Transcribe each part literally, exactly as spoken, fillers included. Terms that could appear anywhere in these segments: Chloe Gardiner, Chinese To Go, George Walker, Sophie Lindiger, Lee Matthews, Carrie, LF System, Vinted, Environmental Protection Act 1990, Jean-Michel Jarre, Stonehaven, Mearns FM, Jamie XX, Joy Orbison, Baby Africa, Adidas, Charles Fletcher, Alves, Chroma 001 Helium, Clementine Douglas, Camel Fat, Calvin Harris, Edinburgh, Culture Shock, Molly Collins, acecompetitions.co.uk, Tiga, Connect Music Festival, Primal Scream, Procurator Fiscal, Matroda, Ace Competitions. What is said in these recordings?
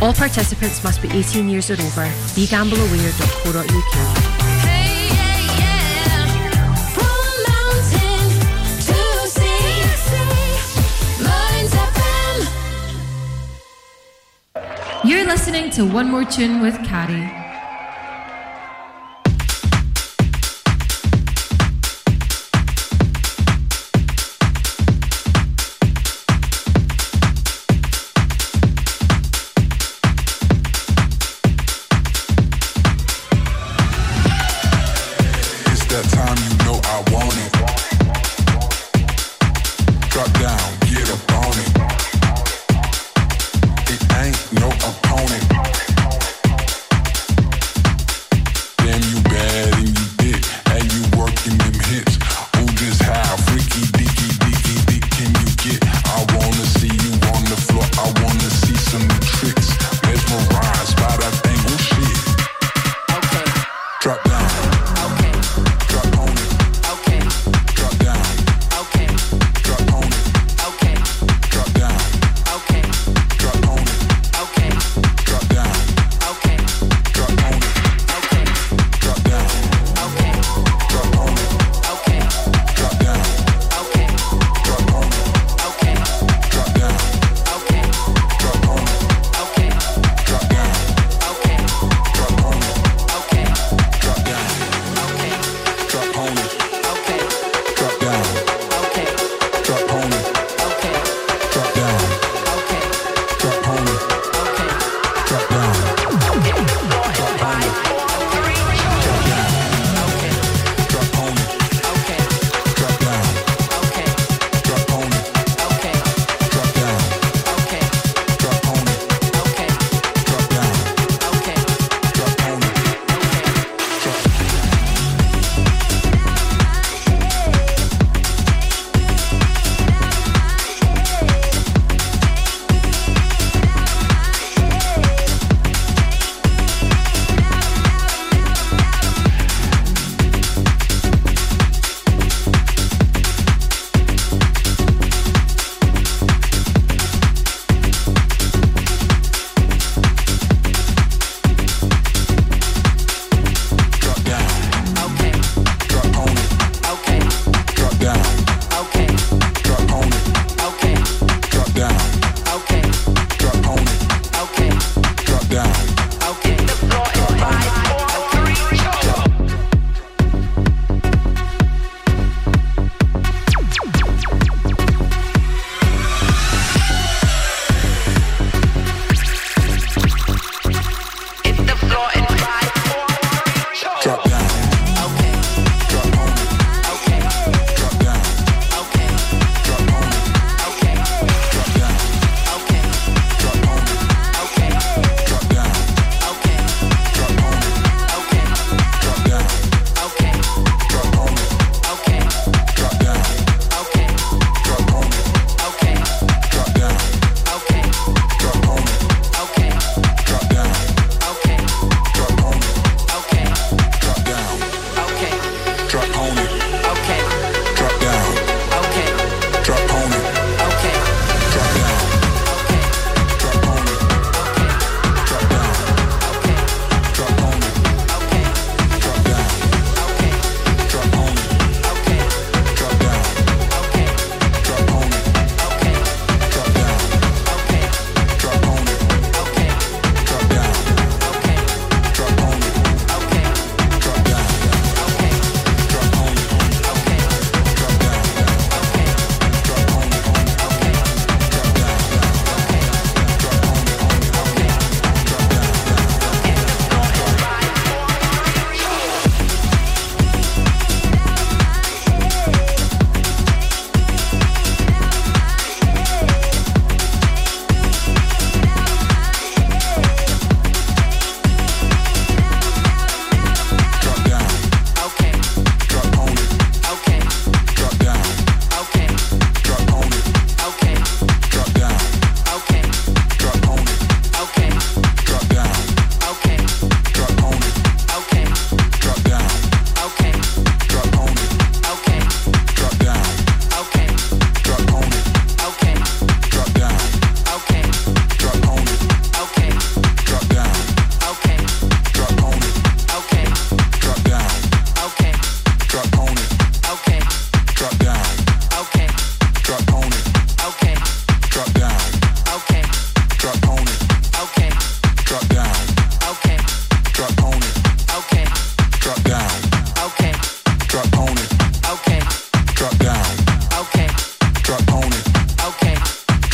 All participants must be eighteen years or over. be gamble aware dot co dot u k. Hey, yeah, yeah. From mountain to sea, Mearns F M. You're listening to One More Tune with Carrie. Drop down.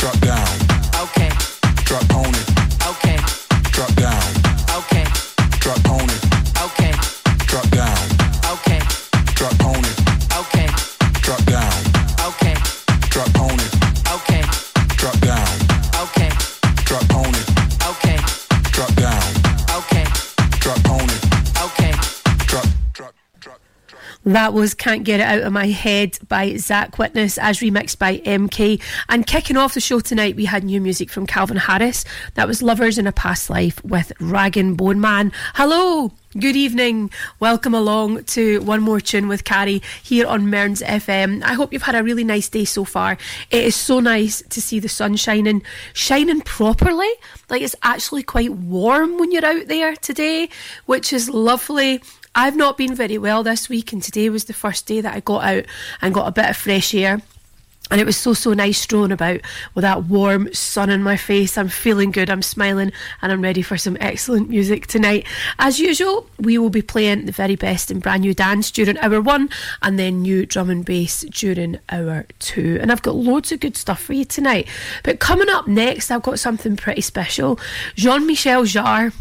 Drop down. Okay. Drop on it. Okay. Drop down. Okay. Drop on it. Okay. Drop down. Okay. Drop on it. Okay. Drop down. Okay. Drop on it. Okay. Drop down. Okay. Drop on it. Okay. Drop down. Okay. Drop on it. Okay. Drop, drop, drop, drop. That was Can't Get It Out of My Head by Zach Witness as remixed by M K. And kicking off the show tonight, we had new music from Calvin Harris. That was Lovers in a Past Life with Raggin' Bone Man. Hello, good evening. Welcome along to One More Tune with Carrie here on Mearns F M. I hope you've had a really nice day so far. It is so nice to see the sun shining, shining properly. Like, it's actually quite warm when you're out there today, which is lovely. I've not been very well this week, and today was the first day that I got out and got a bit of fresh air. And it was so, so nice strolling about with that warm sun in my face. I'm feeling good, I'm smiling, and I'm ready for some excellent music tonight. As usual, we will be playing the very best in brand new dance during hour one, and then new drum and bass during hour two. And I've got loads of good stuff for you tonight. But coming up next, I've got something pretty special. Jean-Michel Jarre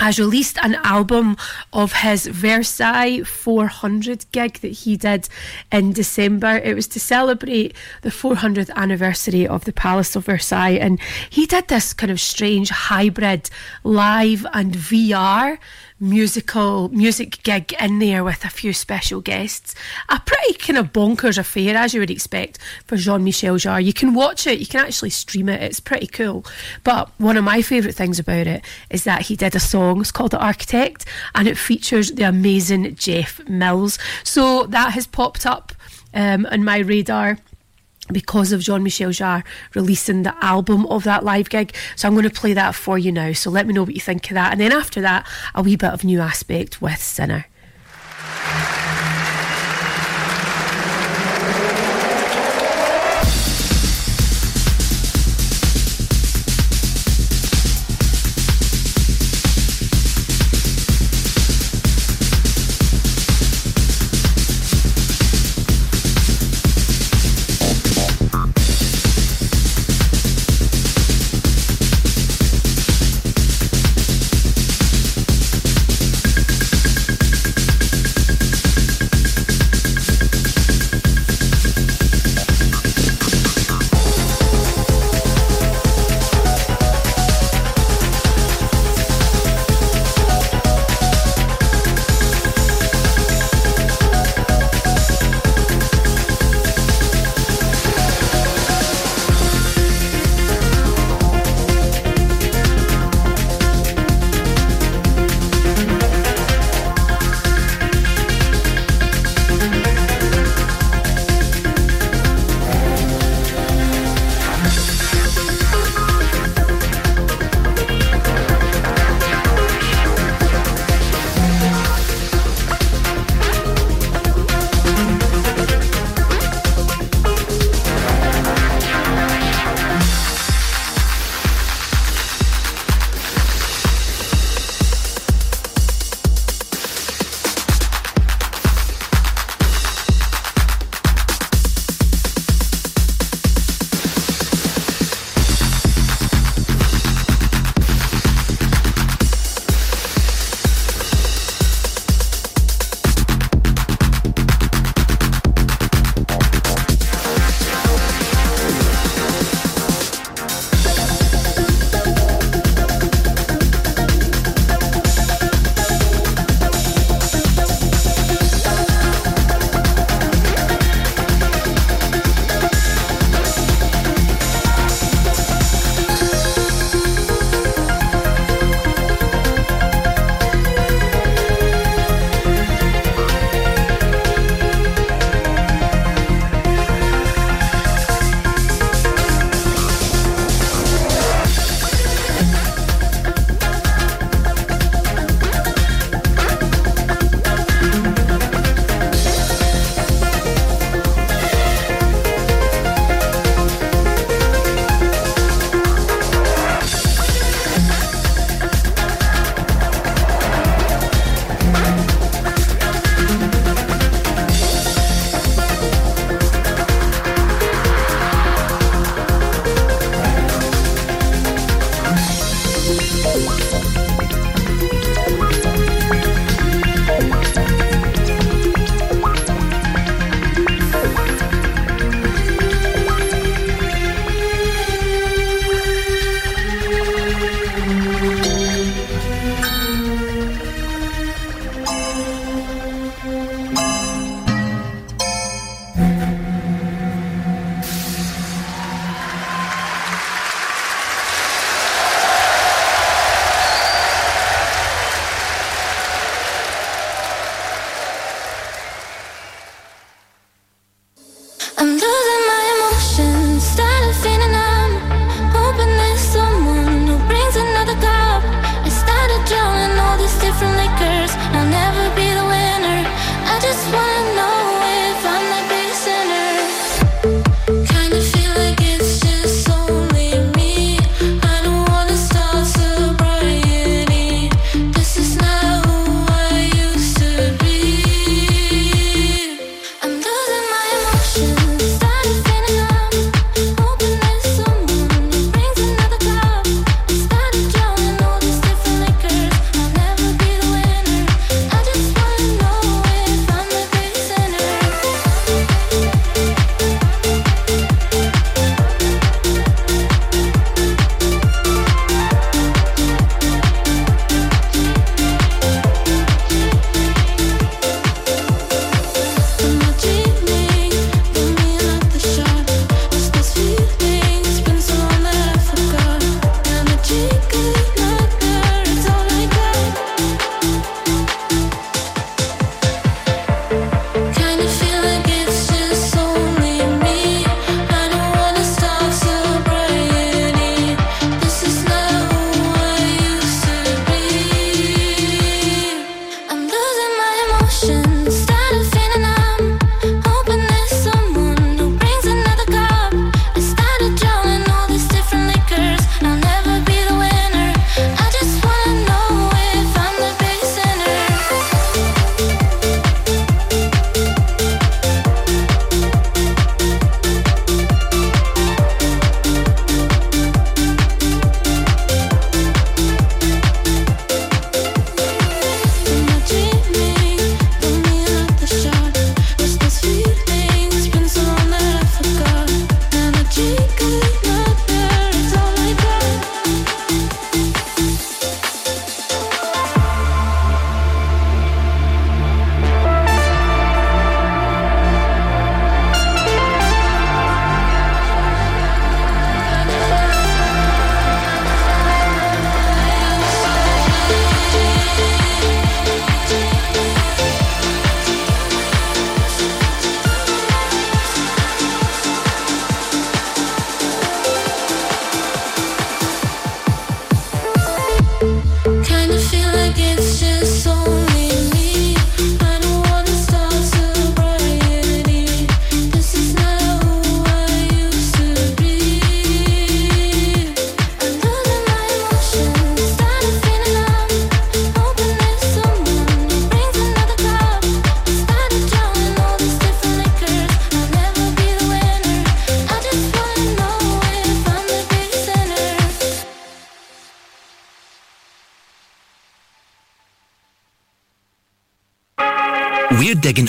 has released an album of his Versailles four hundred gig that he did in December. It was to celebrate the four hundredth anniversary of the Palace of Versailles, and he did this kind of strange hybrid live and V R musical music gig in there with a few special guests. A pretty kind of bonkers affair, as you would expect for Jean-Michel Jarre. You can watch it, you can actually stream it, it's pretty cool. But one of my favourite things about it is that he did a song, it's called The Architect, and it features the amazing Jeff Mills. So that has popped up um, on my radar because of Jean-Michel Jarre releasing the album of that live gig. So I'm going to play that for you now. So let me know what you think of that. And then after that, a wee bit of New Aspect with Sinner. we're digging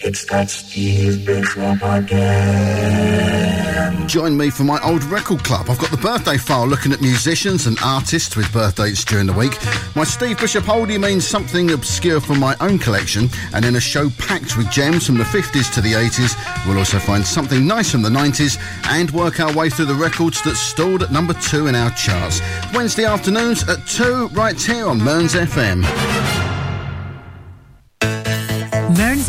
It's that Steve Bishop again. Join me for my old record club. I've got the birthday file looking at musicians and artists with birthdays during the week. My Steve Bishop oldie means something obscure from my own collection, and in a show packed with gems from the fifties to the eighties, we'll also find something nice from the nineties and work our way through the records that stalled at number two in our charts. Wednesday afternoons at two, right here on Mearns F M. Mearns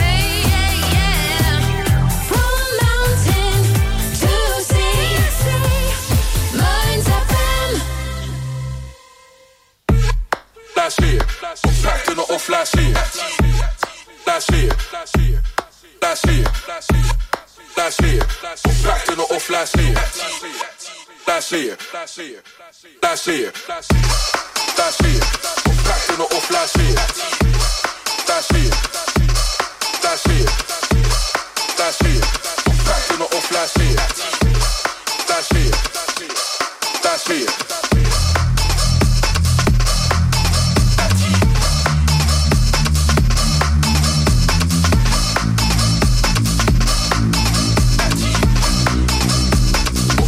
Hey, yeah, yeah. From a mountain to sea, sea. Mearns F M. Last year, back to the off last year. Last year, last year, last year, last year, back to the off last year. Last year, last year, last year, last year. That's it. Back to the off last year. That's it. That's it. That's it. Back to the off last year. That's it. That's it. Back to the off last year. Back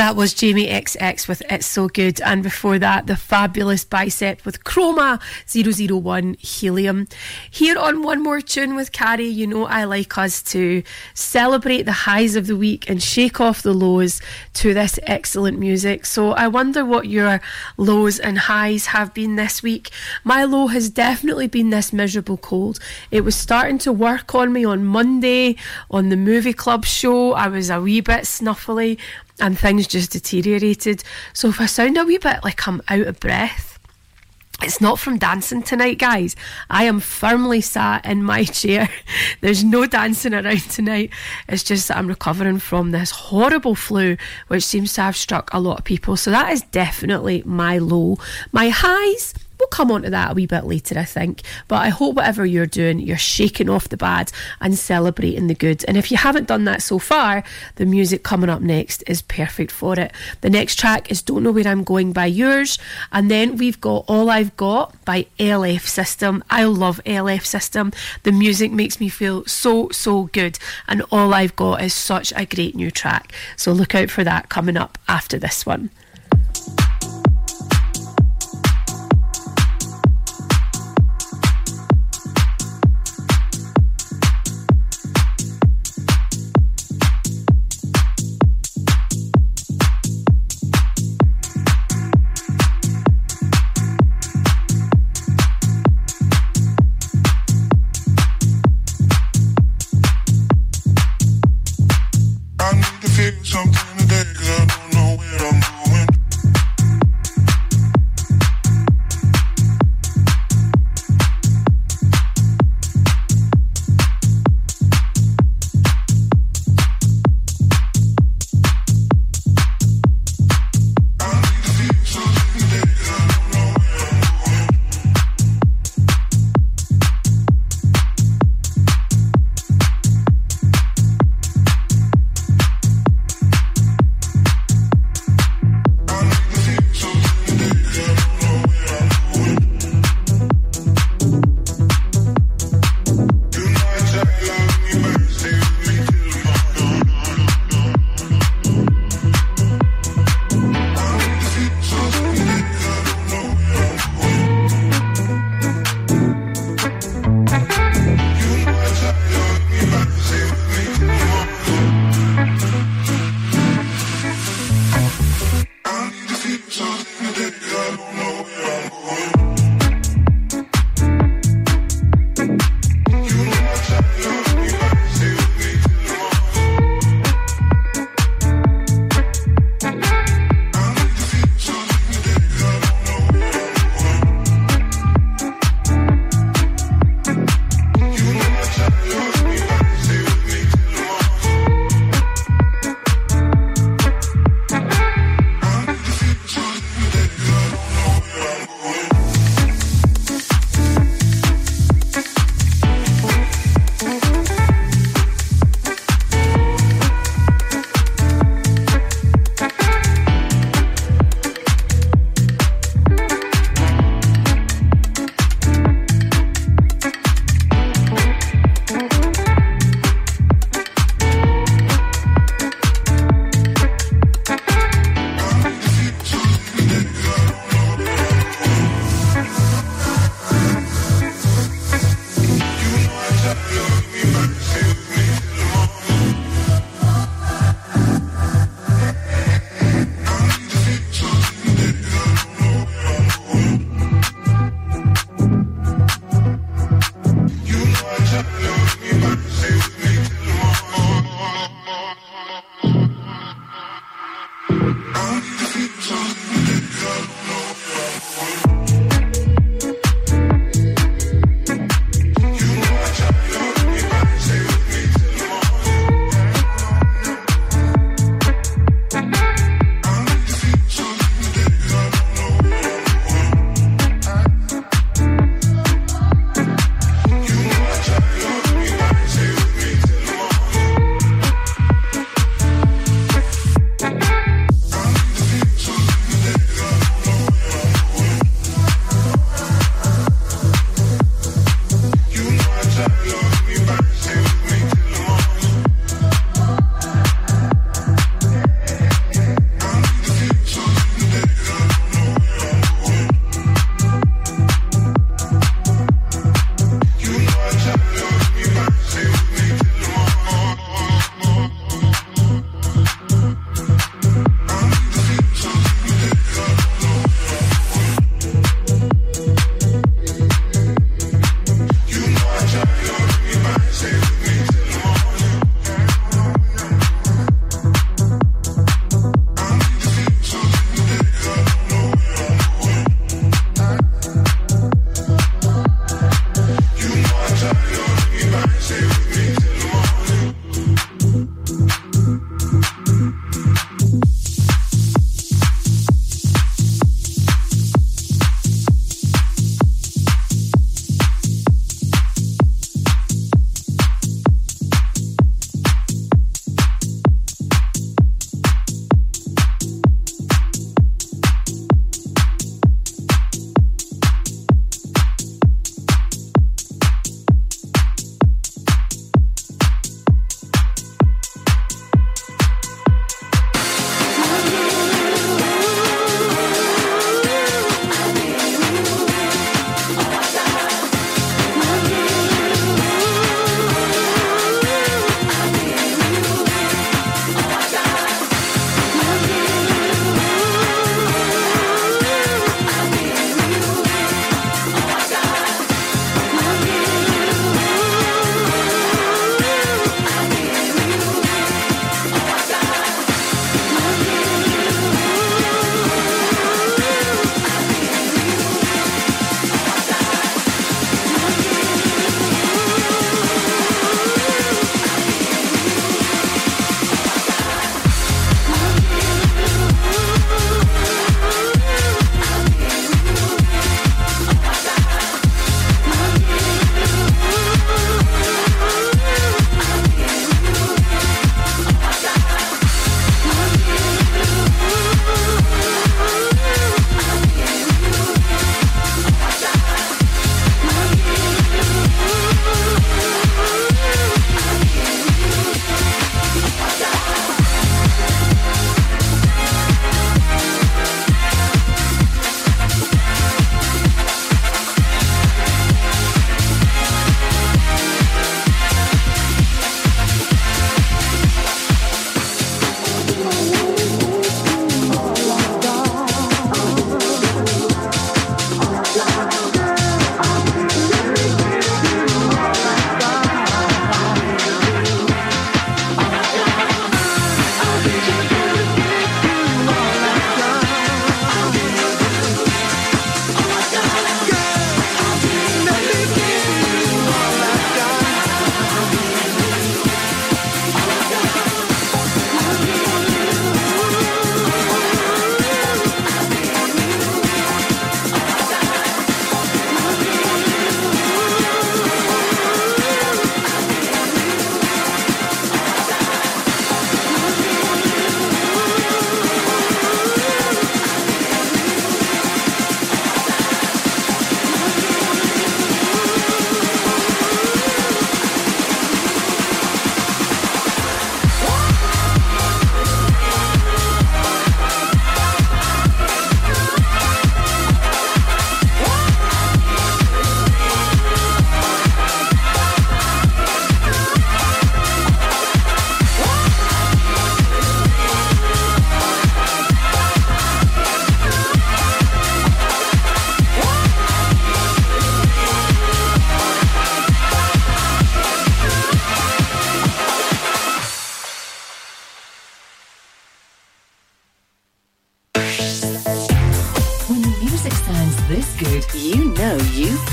That was Jamie X X with It's So Good, and before that the fabulous Bicep with Chroma zero zero one Helium. Here on One More Tune with Carrie, you know I like us to celebrate the highs of the week and shake off the lows to this excellent music. So I wonder what your lows and highs have been this week. My low has definitely been this miserable cold. It was starting to work on me on Monday on the movie club show. I was a wee bit snuffly and things just deteriorated. So if I sound a wee bit like I'm out of breath, it's not from dancing tonight, guys. I am firmly sat in my chair. There's no dancing around tonight. It's just that I'm recovering from this horrible flu, which seems to have struck a lot of people. So that is definitely my low. My highs, we'll come on to that a wee bit later, I think. But I hope whatever you're doing, you're shaking off the bad and celebrating the good. And if you haven't done that so far, the music coming up next is perfect for it. The next track is Don't Know Where I'm Going by Yours. And then we've got All I've Got by L F System. I love L F System. The music makes me feel so, so good. And All I've Got is such a great new track. So look out for that coming up after this one. Something today, 'cause I don't know where I'm going.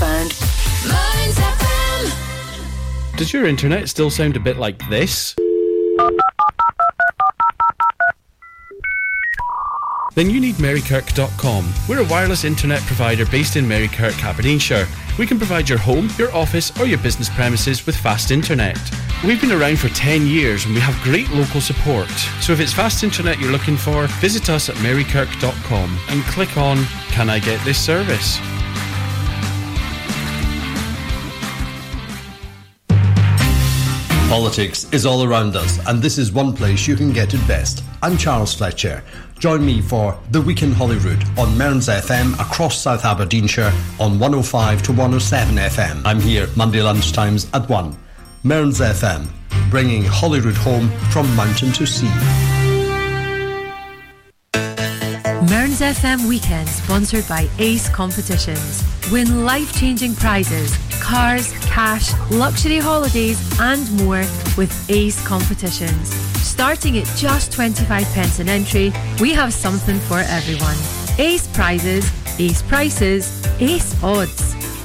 sound. Mearns F M. Does your internet still sound a bit like this? Then you need Marykirk dot com. We're a wireless internet provider based in Marykirk, Aberdeenshire. We can provide your home, your office or your business premises with fast internet. We've been around for ten years and we have great local support. So if it's fast internet you're looking for, visit us at Marykirk dot com and click on Can I Get This Service? Politics is all around us, and this is one place you can get it best. I'm Charles Fletcher. Join me for The Week in Holyrood on Mearns F M across South Aberdeenshire on one oh five to one oh seven F M. I'm here Monday lunchtimes at one. Mearns F M, bringing Holyrood home from mountain to sea. Mearns F M Weekend, sponsored by Ace Competitions. Win life-changing prizes, cars, cash, luxury holidays and more with Ace Competitions. Starting at just twenty-five pence an entry, we have something for everyone. Ace prizes, Ace prices, Ace odds.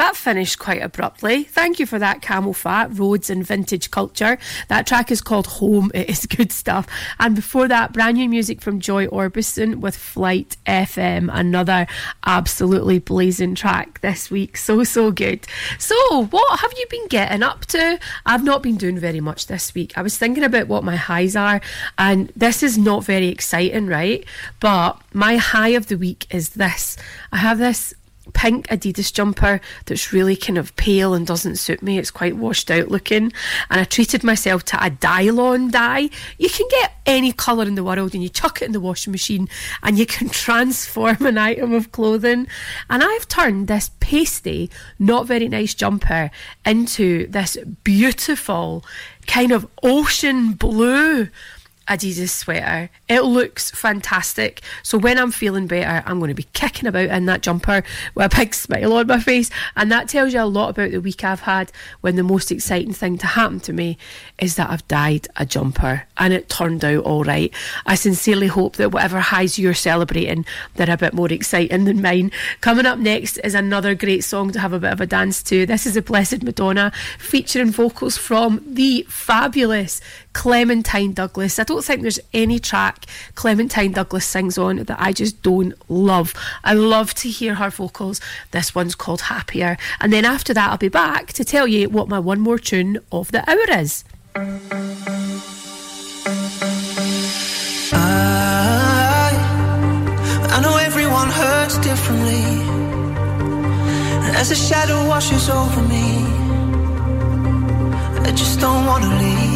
That finished quite abruptly. Thank you for that, Camel Fat, Roads and Vintage Culture. That track is called Home. It is good stuff. And before that, brand new music from Joy Orbison with Flight F M, another absolutely blazing track this week. So, so good. So, what have you been getting up to? I've not been doing very much this week. I was thinking about what my highs are, and this is not very exciting, right? But my high of the week is this. I have this pink Adidas jumper that's really kind of pale and doesn't suit me. It's quite washed out looking, and I treated myself to a dye-lon dye. You can get any colour in the world and you chuck it in the washing machine and you can transform an item of clothing, and I've turned this pasty, not very nice jumper into this beautiful kind of ocean blue Adidas sweater. It looks fantastic. So when I'm feeling better, I'm going to be kicking about in that jumper with a big smile on my face. And that tells you a lot about the week I've had, when the most exciting thing to happen to me is that I've dyed a jumper and it turned out all right. I sincerely hope that whatever highs you're celebrating, they're a bit more exciting than mine. Coming up next is another great song to have a bit of a dance to. This is The Blessed Madonna, featuring vocals from the fabulous Clementine Douglas. I don't think there's any track Clementine Douglas sings on that I just don't love. I love to hear her vocals. This one's called Happier. And then after that, I'll be back to tell you what my one more tune of the hour is. I, I know everyone hurts differently, and as a shadow washes over me, I just don't want to leave.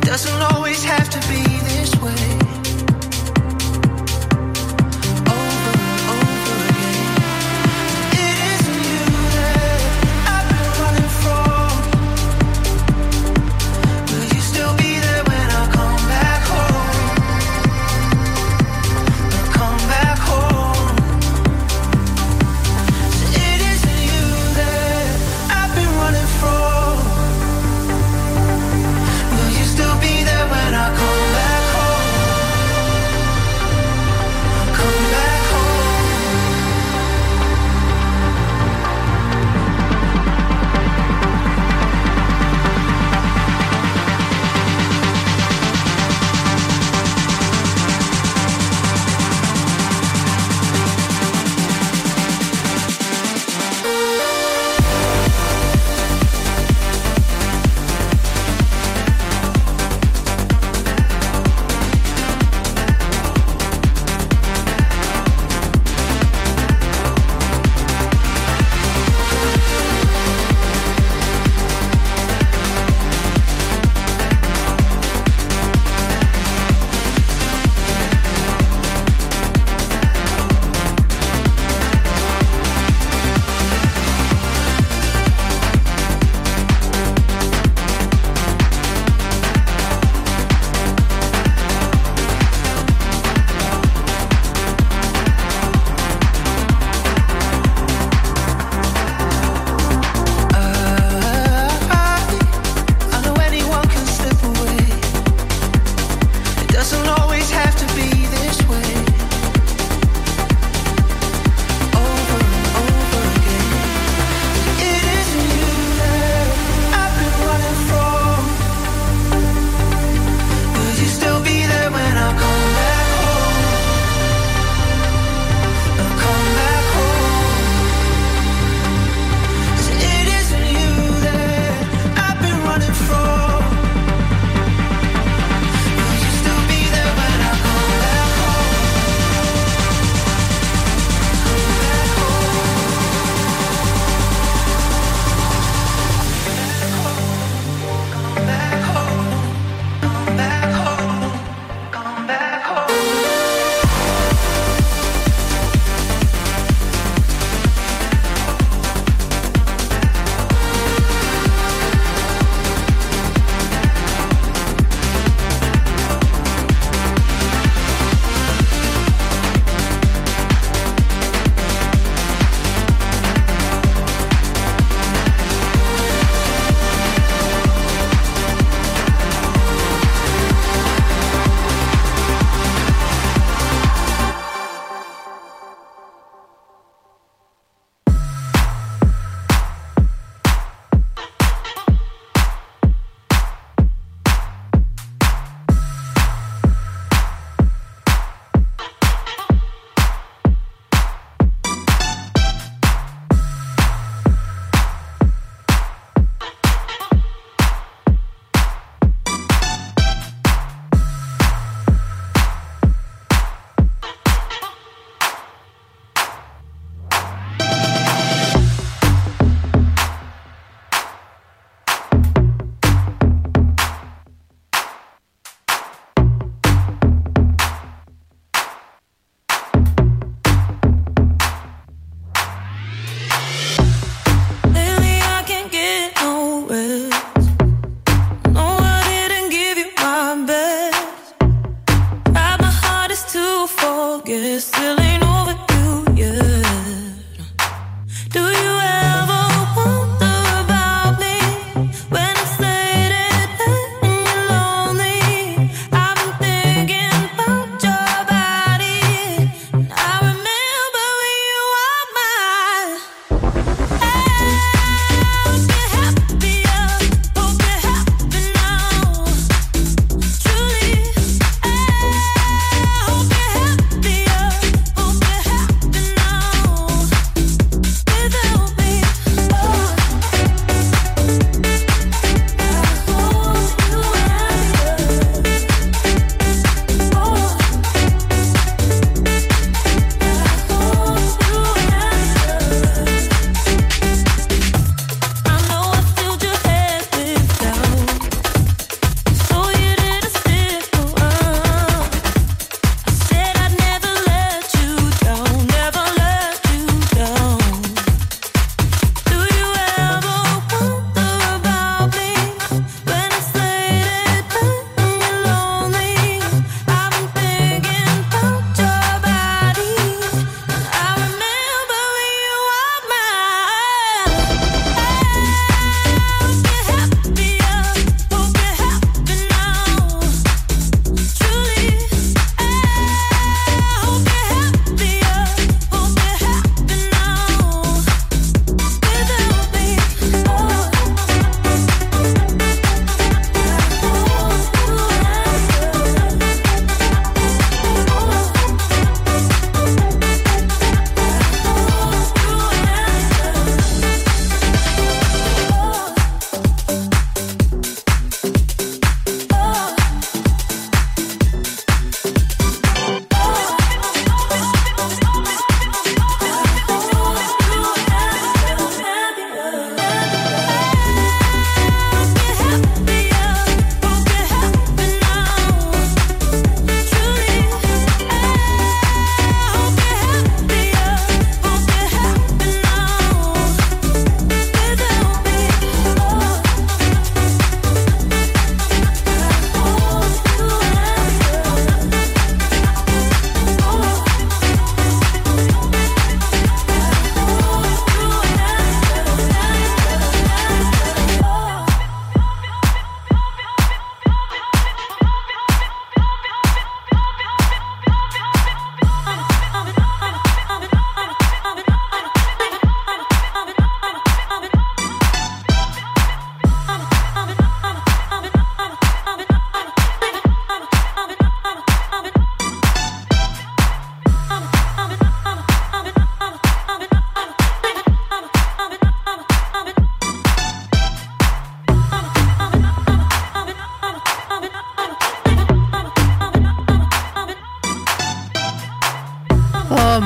Doesn't always have to be this way. Over and over again. It isn't you that I've been running from. Will you still be there when I come back home? I come back home. So it isn't you that I've been running from. Be there.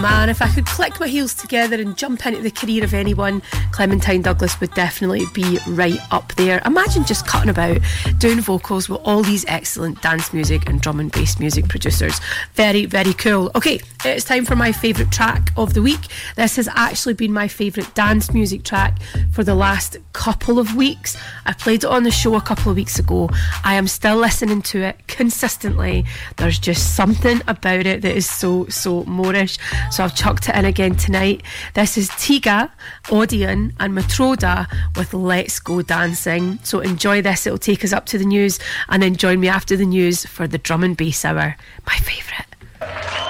man, if I could click my heels together and jump into the career of anyone, Clementine Douglas would definitely be right up there. Imagine just cutting about, doing vocals with all these excellent dance music and drum and bass music producers. Very, very cool. Okay, it's time for my favourite track of the week. This has actually been my favourite dance music track for the last couple of weeks. I played it on the show a couple of weeks ago. I am still listening to it consistently. There's just something about it that is so, so Moorish. So I've chucked it in again tonight. This is Tiga, Odeon and Matroda with Let's Go Dancing. So enjoy this. It'll take us up to the news, and then join me after the news for the Drum and Bass Hour. My favourite.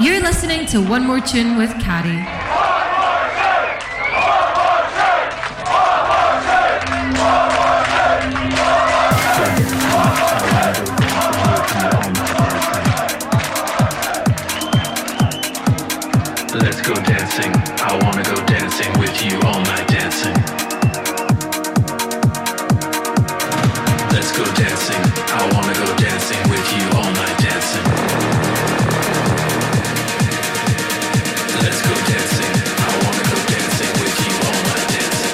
You're listening to One More Tune with Carrie. Let's go dancing. I wanna go dancing with you all night dancing. Let's go dancing. I wanna go dancing with you all night dancing. Let's go dancing. I wanna go dancing with you all night dancing.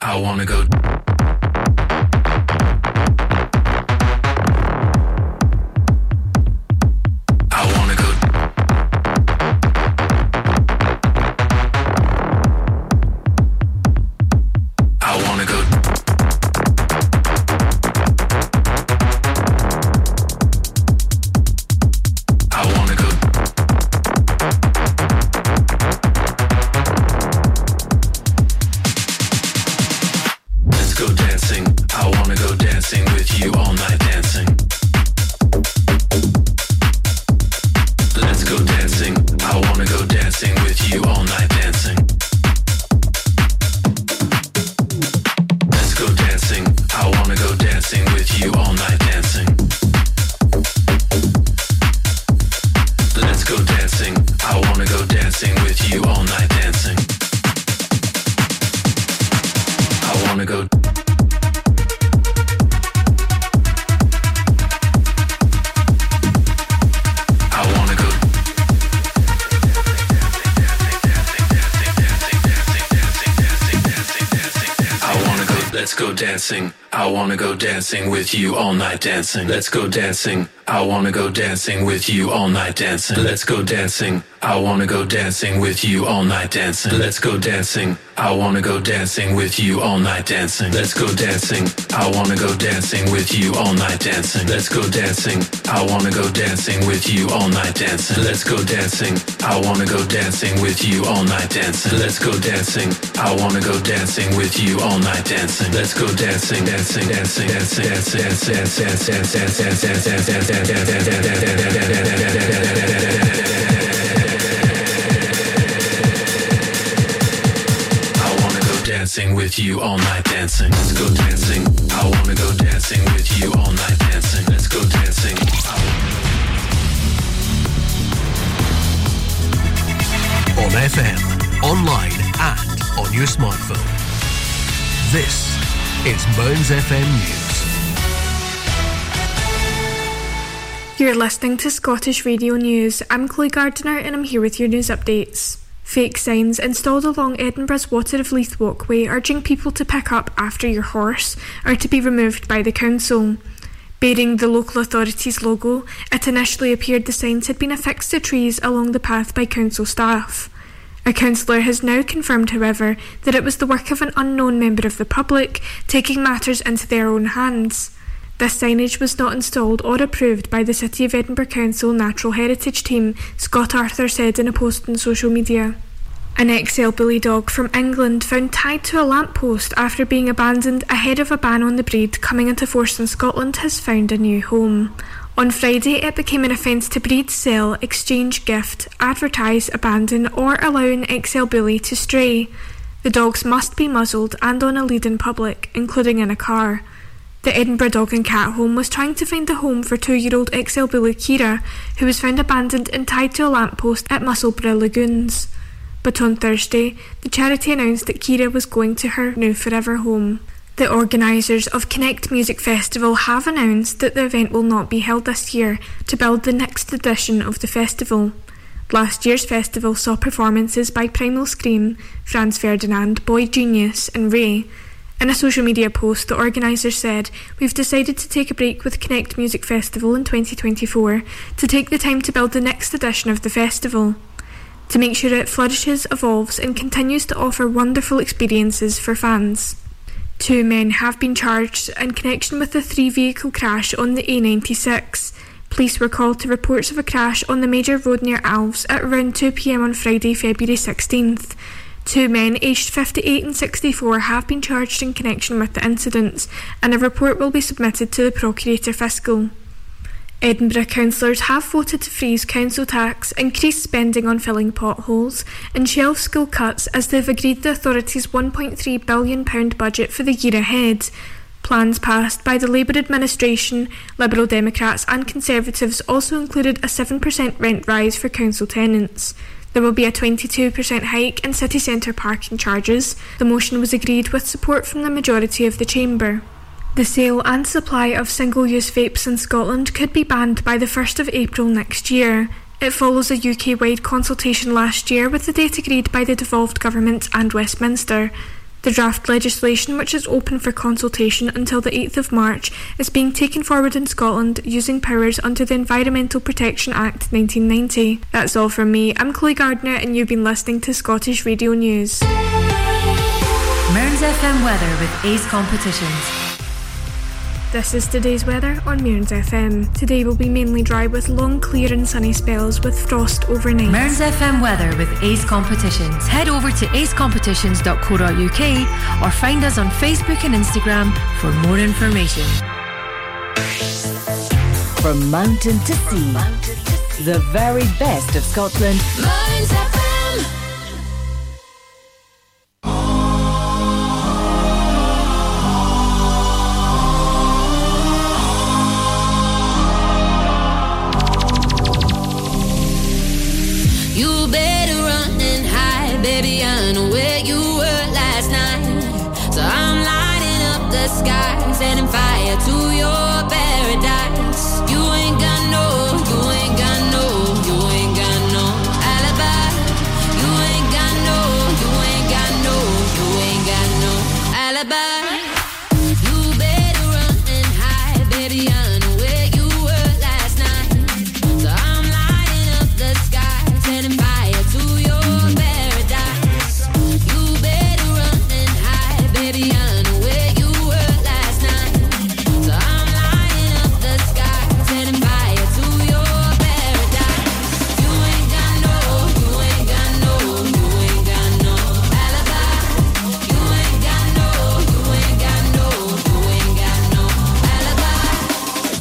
I wanna go dancing. I wanna go dancing with you all night dancing. Let's go dancing. I wanna go dancing with you all night dancing. Let's go dancing. I wanna go dancing with you all night dancing. Let's go dancing. I wanna go dancing with you all night dancing. Let's go dancing. I wanna go dancing with you all night dancing. Let's go dancing. I wanna go dancing with you all night dancing. Let's go dancing. I wanna go dancing with you all night dancing. Let's go dancing. I wanna go dancing with you all night dancing. Let's go dancing, dancing, dancing, dancing, dancing, dancing, dancing, dancing, dancing, dancing, dancing, dancing. Dancing with you all night dancing. Let's go dancing. I wanna go dancing with you all night dancing. Let's go dancing. On F M, online and on your smartphone. This is Mearns F M News. You're listening to Scottish Radio News. I'm Chloe Gardiner and I'm here with your news updates. Fake signs installed along Edinburgh's Water of Leith walkway urging people to pick up after your horse are to be removed by the council. Bearing the local authority's logo, it initially appeared the signs had been affixed to trees along the path by council staff. A councillor has now confirmed, however, that it was the work of an unknown member of the public taking matters into their own hands. This signage was not installed or approved by the City of Edinburgh Council Natural Heritage Team, Scott Arthur said in a post on social media. An X L bully dog from England found tied to a lamppost after being abandoned ahead of a ban on the breed coming into force in Scotland has found a new home. On Friday, it became an offence to breed, sell, exchange, gift, advertise, abandon or allow an X L bully to stray. The dogs must be muzzled and on a lead in public, including in a car. The Edinburgh Dog and Cat Home was trying to find a home for two-year-old X L bully Kira, who was found abandoned and tied to a lamppost at Musselburgh Lagoons. But on Thursday, the charity announced that Kira was going to her new forever home. The organisers of Connect Music Festival have announced that the event will not be held this year to build the next edition of the festival. Last year's festival saw performances by Primal Scream, Franz Ferdinand, Boy Genius and Ray. In a social media post, the organisers said, "We've decided to take a break with Connect Music Festival in twenty twenty-four to take the time to build the next edition of the festival, to make sure it flourishes, evolves and continues to offer wonderful experiences for fans." Two men have been charged in connection with the three-vehicle crash on the A ninety-six. Police were called to reports of a crash on the major road near Alves at around two p.m. on Friday, February sixteenth. Two men aged fifty-eight and sixty-four have been charged in connection with the incidents, and a report will be submitted to the Procurator Fiscal. Edinburgh councillors have voted to freeze council tax, increase spending on filling potholes, and shelve school cuts as they've agreed the authority's one point three billion pounds budget for the year ahead. Plans passed by the Labour administration, Liberal Democrats and Conservatives also included a seven percent rent rise for council tenants. There will be a twenty-two percent hike in city centre parking charges. The motion was agreed with support from the majority of the chamber. The sale and supply of single-use vapes in Scotland could be banned by the first of April next year. It follows a U K-wide consultation last year with the date agreed by the devolved government and Westminster. The draft legislation, which is open for consultation until the eighth of March, is being taken forward in Scotland using powers under the Environmental Protection Act nineteen ninety. That's all from me. I'm Chloe Gardiner and you've been listening to Scottish Radio News. Mearns F M weather with Ace Competitions. This is today's weather on Mearns F M. Today will be mainly dry with long, clear and sunny spells with frost overnight. Mearns F M weather with Ace Competitions. Head over to ace competitions dot co dot uk or find us on Facebook and Instagram for more information. From mountain to sea, mountain to sea. The very best of Scotland. Mearns F M. Baby, I know where you were last night, so I'm lighting up the sky, setting fire to your paradise. You ain't got no, you ain't got no, you ain't got no alibi. You ain't got no, you ain't got no, you ain't got no alibi.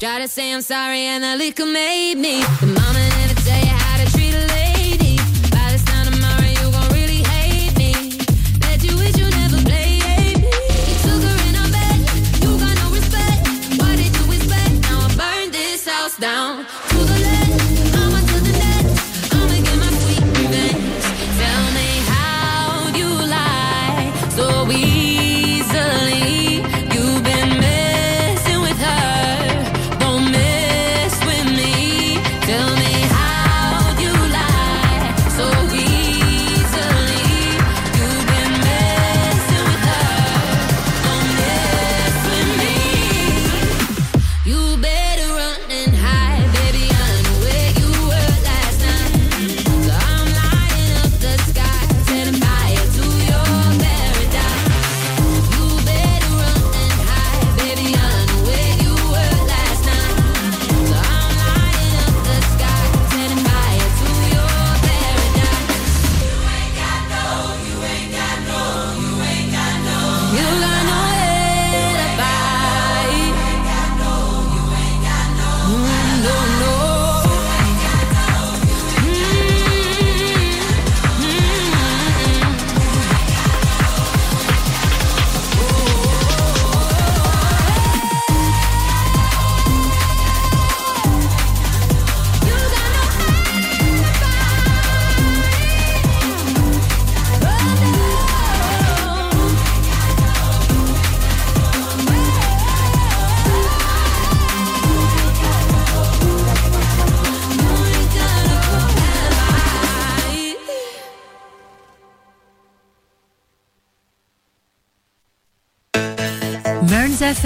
Gotta say I'm sorry and the liquor made me. The mama never tell you how to treat a lady. By this time tomorrow you gon' really hate me. Bet you wish you never played me. You took her in her bed, you got no respect. What did you expect? Now I burn this house down. To the left, I'ma to the net. I'ma get my sweet revenge. Tell me how you lie so easily. You've been missing with her. Tell me. F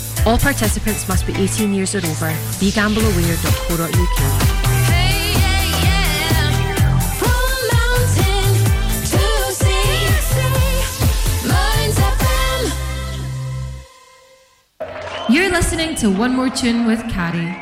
All participants must be eighteen years or over. be gamble aware dot co dot u k. You're listening to One More Tune with Carrie.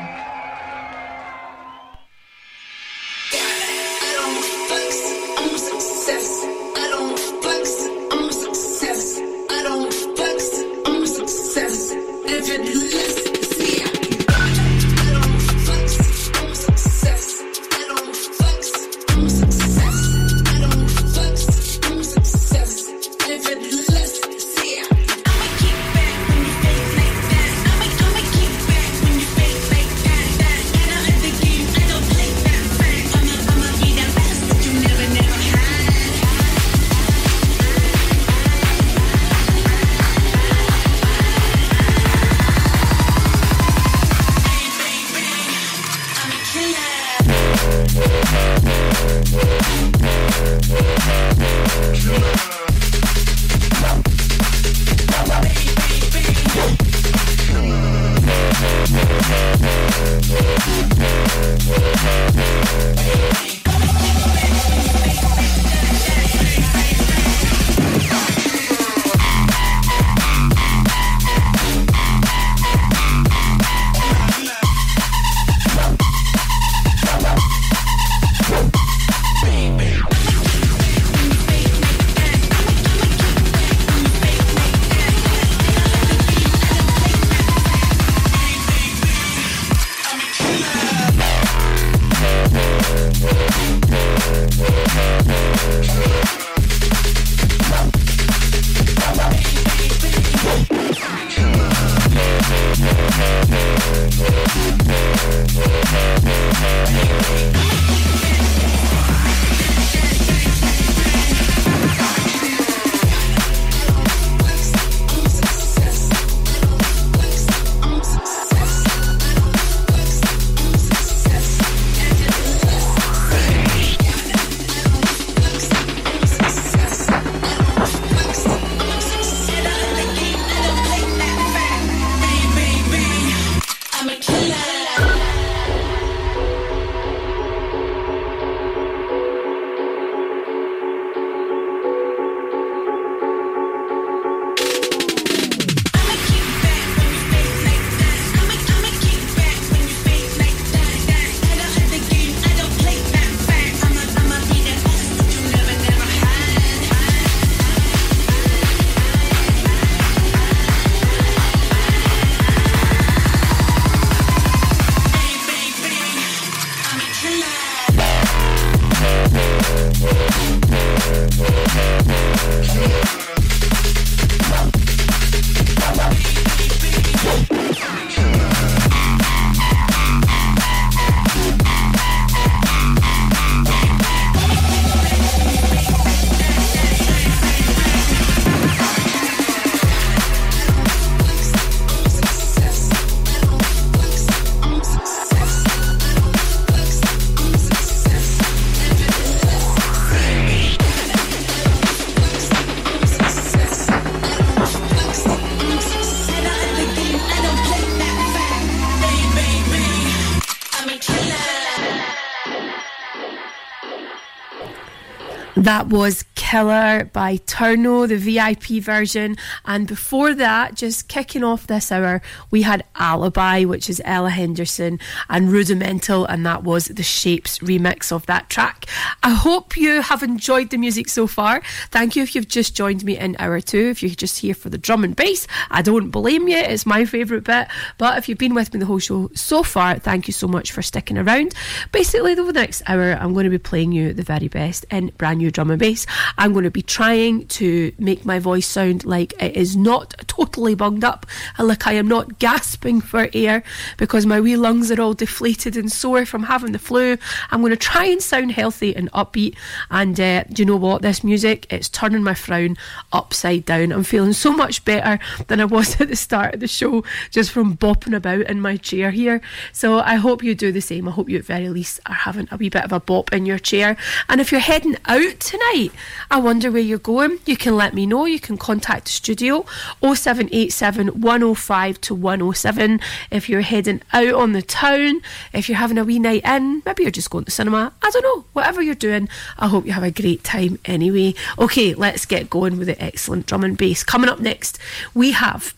That was Killer by Turno, the V I P version. And before that, just kicking off this hour, we had Alibi, which is Ella Henderson, and Rudimental, and that was the Shapes remix of that track. I hope you have enjoyed the music so far. Thank you if you've just joined me in hour two. If you're just here for the drum and bass, I don't blame you. It's my favourite bit. But if you've been with me the whole show so far, thank you so much for sticking around. Basically, the next hour, I'm going to be playing you the very best in brand new drum and bass. I'm going to be trying to make my voice sound like it is not totally bunged up, like I am not gasping for air because my wee lungs are all deflated and sore from having the flu. I'm going to try and sound healthy and upbeat, and uh, do you know what, this music, it's turning my frown upside down. I'm feeling so much better than I was at the start of the show just from bopping about in my chair here. So I hope you do the same. I hope you at very least are having a wee bit of a bop in your chair. And if you're heading out tonight, I wonder where you're going, you can let me know. You can contact the studio oh seven eight seven, one oh five to one oh seven if you're heading out on the town, if you're having a wee night in, maybe you're just going to the cinema, I don't know, whatever you're doing, I hope you have a great time anyway. Okay, let's get going with the excellent drum and bass. Coming up next, we have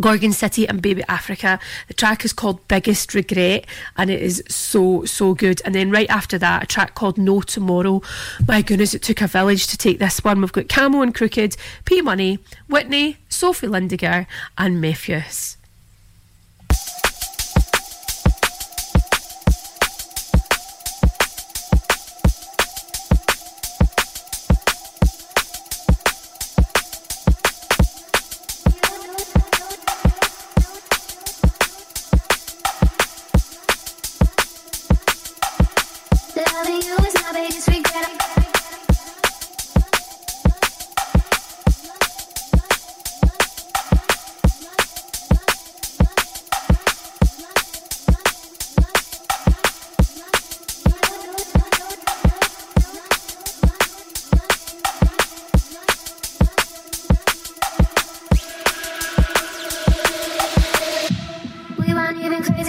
Gorgon City and Baby Africa. The track is called Biggest Regret and it is so, so good. And then right after that, a track called No Tomorrow. My goodness, it took a village to take this one. We've got Camo and Crooked, P Money, Whitney, Sophie Lindiger and Mephius.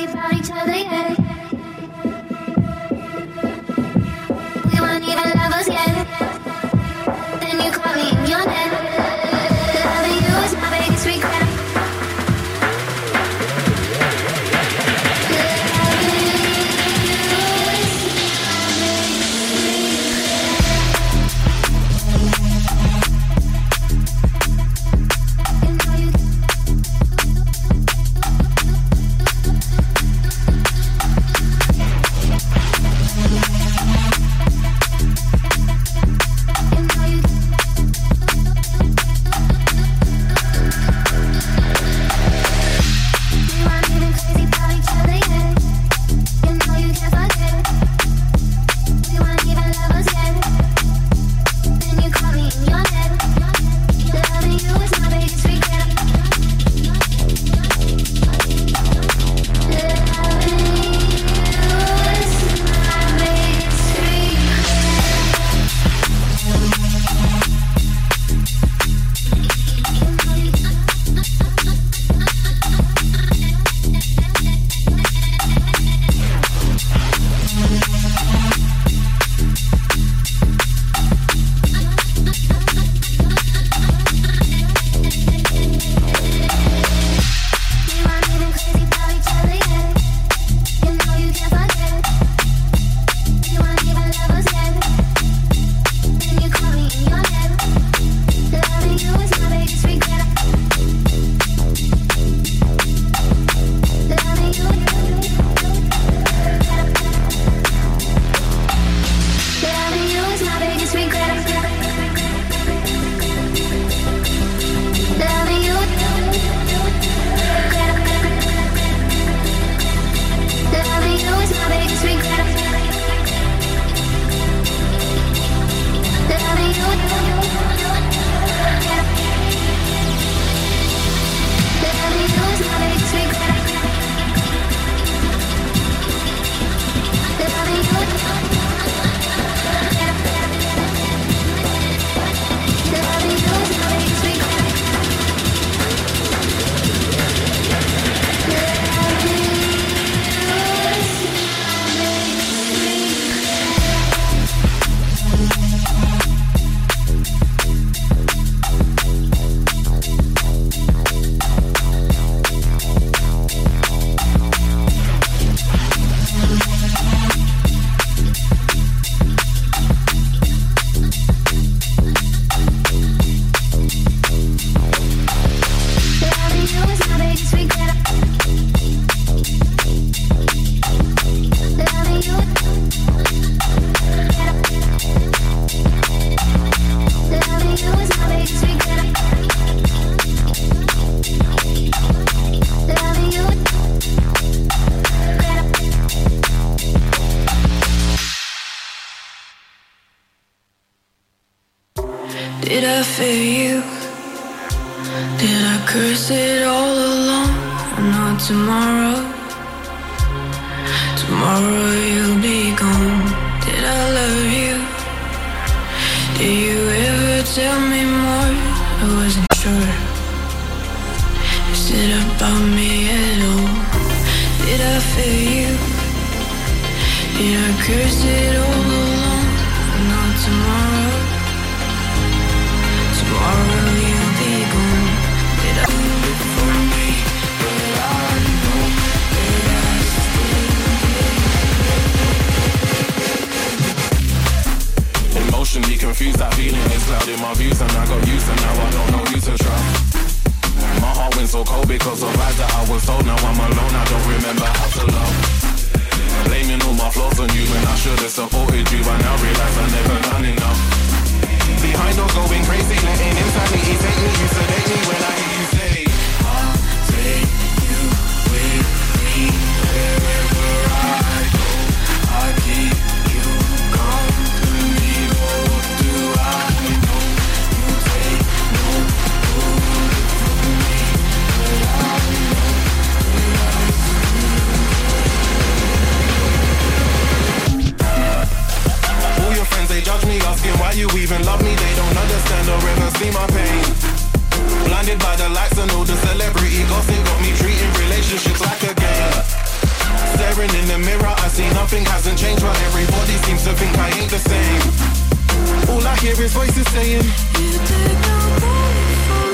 About each other, yeah. We weren't even lovers. Did I fear you? Did I curse it all along? No, tomorrow, tomorrow you'll be gone. Did I love you? Did you ever tell me more? I wasn't sure. Is it about me at all? Did I fear you? Did I curse it all along? No, tomorrow, tomorrow you'll be gone. Did I do it for me? Emotionally confused, that feeling is clouding my views, and I got used, and now I don't know who to trust. My heart went so cold because of lies that I was told. Now I'm alone, I don't remember how to love. Blaming all my flaws on you when I should have supported you. I now realize I never done enough. Behind or going crazy, letting insanity take me. You sedate me when I hear you say, I'll take you with me wherever I go. I keep you company. Oh, do I know you take no good from me? But I know that I see. All your friends, they judge me, asking why you even love me. They don't understand or ever see my pain. Blinded by the lights and all the celebrity gossip, got me treating relationships like a game. Staring in the mirror, I see nothing hasn't changed, but everybody seems to think I ain't the same. All I hear is voices saying, you did nothing for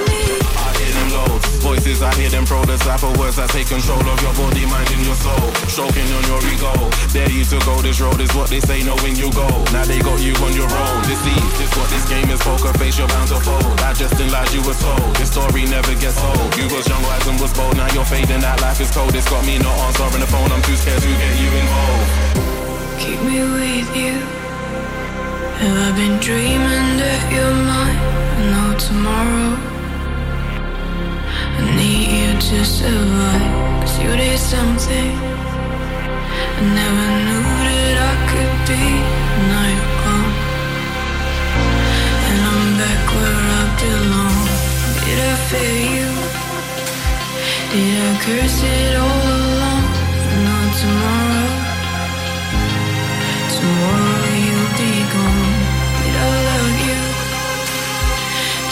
me. I hear them loads, voices, I hear them pro, the type of words that take control of your body, mind and your soul. Choking on your ego, dare you to go this road, is what they say knowing you go. Now they got you on your own, deceived, this what this game is, poker face, you're bound to fold. Digesting lies you were told, this story never gets old. You was young, wise and was bold, now you're fading, that life is cold. It's got me not answering the phone, I'm too scared to get you involved. Keep me with you. Have I been dreaming that you're mine? I know tomorrow I need you to survive, cause you did something I never knew that I could be. Now you're gone, and I'm back where I belong. Did I fear you? Did I curse it all along? No, tomorrow, tomorrow you'll be gone. Did I love you?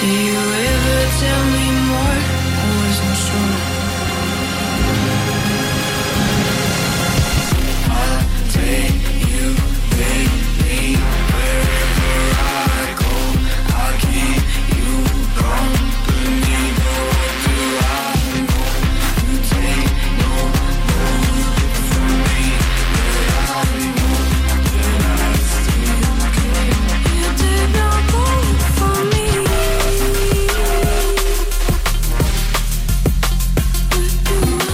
Did you ever tell me more? I wasn't sure. I'll take you with me wherever I go. I'll keep you company. But what do I know? You take no good from me. But I know that I still care. You did not go for me. What do I know? I keep you company. But what do I know?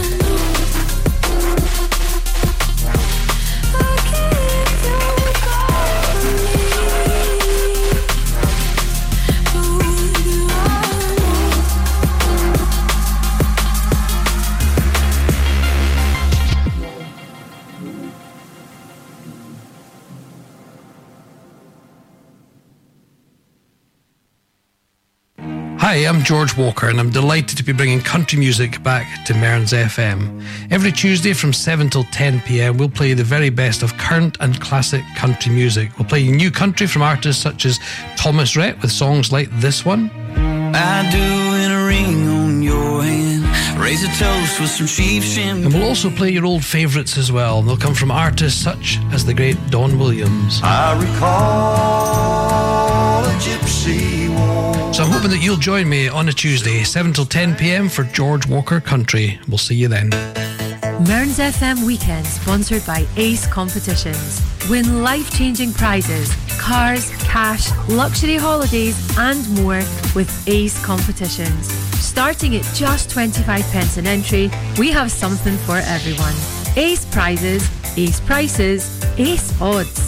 Hi, I'm George Walker, and I'm delighted to be bringing country music back to Mearns F M. Every Tuesday from seven till ten p m, we'll play the very best of current and classic country music. We'll play new country from artists such as Thomas Rhett with songs like this one. I do in a ring on your hand, raise a toast with some cheap champagne. And we'll also play your old favourites as well. They'll come from artists such as the great Don Williams. I recall a gypsy woman. So I'm hoping that you'll join me on a Tuesday, seven till ten p m for George Walker Country. We'll see you then. Mearns F M Weekend, sponsored by Ace Competitions. Win life-changing prizes, cars, cash, luxury holidays and more with Ace Competitions. Starting at just twenty-five pence an entry, we have something for everyone. Ace prizes, Ace prices, Ace odds.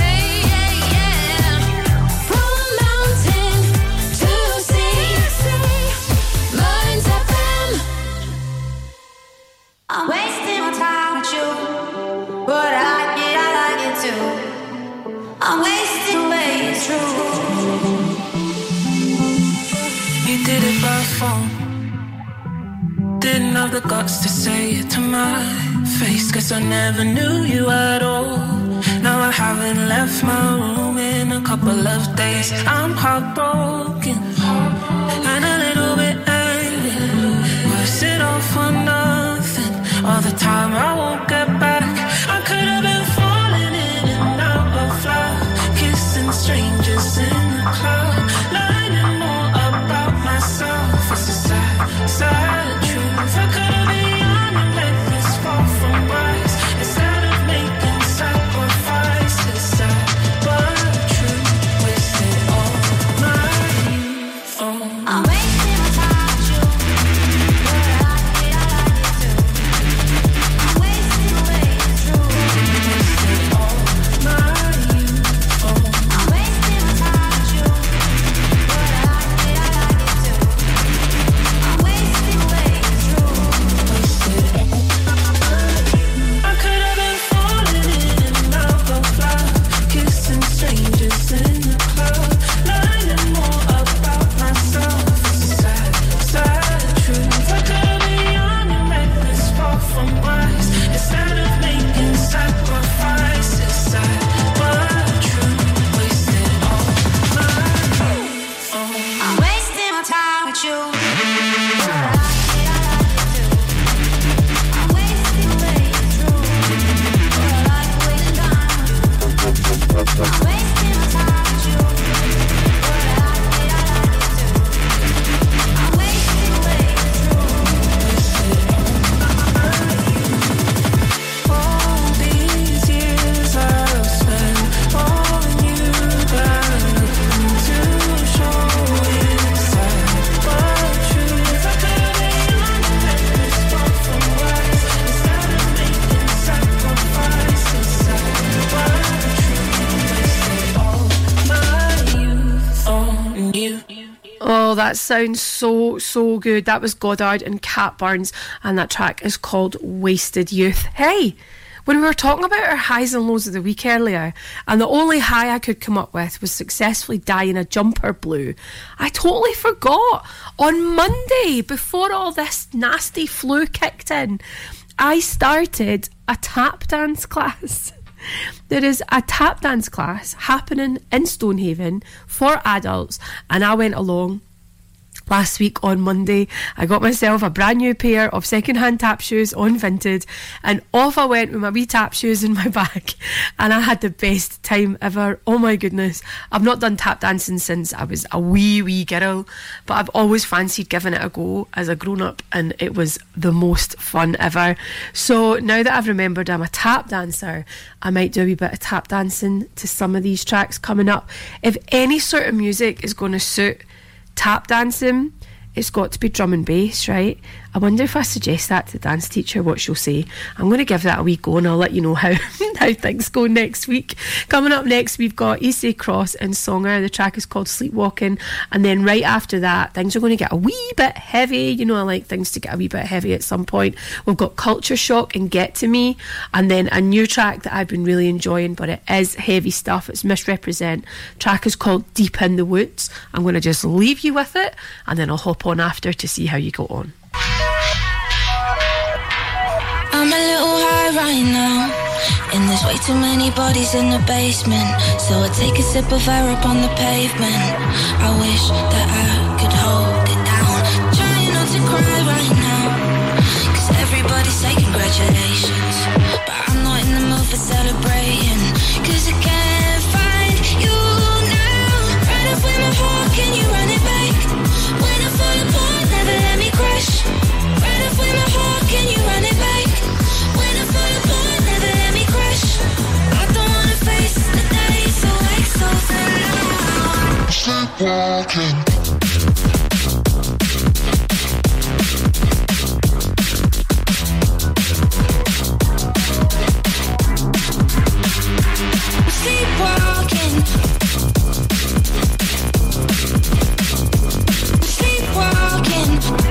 Hey, yeah, yeah. From a mountain to sea, phone. Didn't have the guts to say it to my face. Guess I never knew you at all. Now I haven't left my room in a couple of days. I'm heartbroken and a little bit angry. Was it all for nothing? All the time I won't get back. I could have been falling in and out of love, kissing strangers in the club, learning more about myself. It's a sad, sad truth. I could have been young and let this fall from wise instead of making sacrifices. Sad but true. Wasted all my youth. Oh. I wasted my time with you. Well, I did, I like it too. I wasted away the truth. Wasted all my youth. Oh. I wasted my time with you. Well, I did, I like it too. I wasted away the truth. Wasted all my youth. I could have been falling in and out of love, kissing strangers in the club, learning more about myself. It's a sad, sad truth. I could have been young and let this fall from wise instead of making sacrifices. Sad but true. Wasted all my youth. Oh. I wasted my time with you. Well, I did, I like it too. I wasted away the truth. Well, I wasted time with you. I wasted my time with you. Well, I did, I like it too. I wasted away the truth. All these years I've spent holding you back, nothing to show is sad but true. I could have been young and let this fall from wise instead of making sacrifices. Sad but true. Wasted all my youth on you. Oh, that sounds so, so good. That was Goddard and Cat Burns, and that track is called Wasted Youth. Hey, when we were talking about our highs and lows of the week earlier, and the only high I could come up with was successfully dyeing a jumper blue, I totally forgot. On Monday, before all this nasty flu kicked in, I started a tap dance class. There is a tap dance class happening in Stonehaven for adults, and I went along last week on Monday. I got myself a brand new pair of second-hand tap shoes on Vinted, and off I went with my wee tap shoes in my bag, and I had the best time ever. Oh my goodness. I've not done tap dancing since I was a wee, wee girl, but I've always fancied giving it a go as a grown-up, and it was the most fun ever. So now that I've remembered I'm a tap dancer, I might do a wee bit of tap dancing to some of these tracks coming up. If any sort of music is going to suit tap dancing, it's got to be drum and bass, right? I wonder if I suggest that to the dance teacher, what she'll say. I'm going to give that a wee go, and I'll let you know how, how things go next week. Coming up next, we've got Issey Cross and Songer. The track is called Sleepwalking. And then right after that, things are going to get a wee bit heavy. You know, I like things to get a wee bit heavy at some point. We've got Culture Shock and Get To Me. And then a new track that I've been really enjoying, but it is heavy stuff. It's Misrepresent. Track is called Deep in the Woods. I'm going to just leave you with it, and then I'll hop on after to see how you go on. I'm a little high right now, and there's way too many bodies in the basement, so I take a sip of air up on the pavement. I wish that I could hold it down. Trying not to cry right now, cause everybody say congratulations, but I'm not in the mood for celebrating, cause I can't find you now. Right up with my heart, can you run it back? When I fall apart, never let me crash. Right up with my heart, can you run it back? Sleepwalking. Sleepwalking. Sleepwalking. Walking.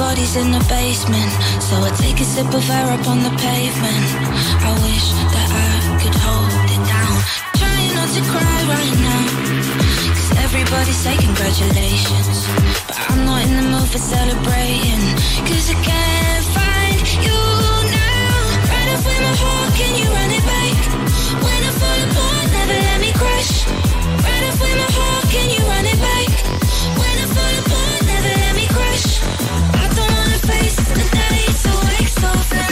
body's in the basement, so I take a sip of air up on the pavement. I wish that I could hold it down, trying not to cry right now, 'cause everybody say congratulations, but I'm not in the mood for celebrating, 'cause I can't find you now. Right up with my heart, can you run it back? When I fall apart, never let me crash. Right up with my heart, can you run it back? When I fall apart, never let me crash. I don't wanna face the day, so wake up now.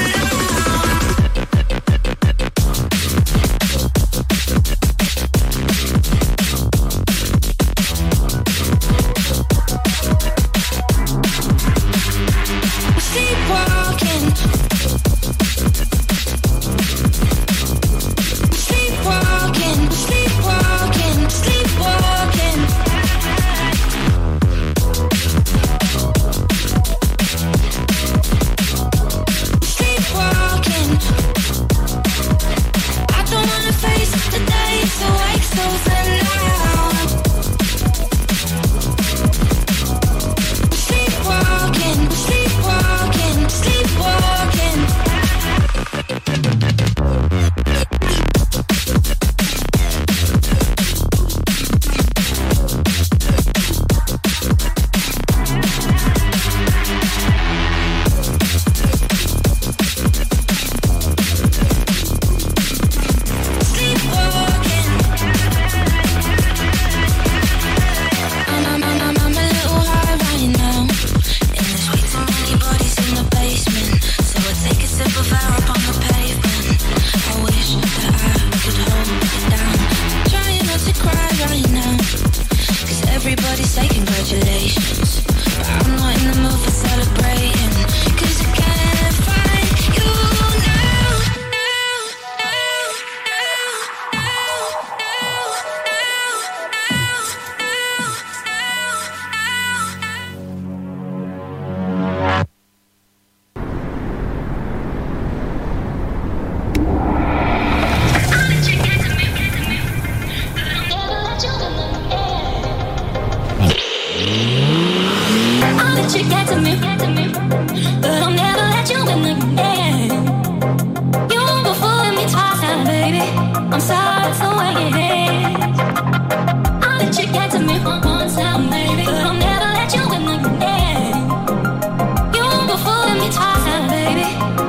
Baby,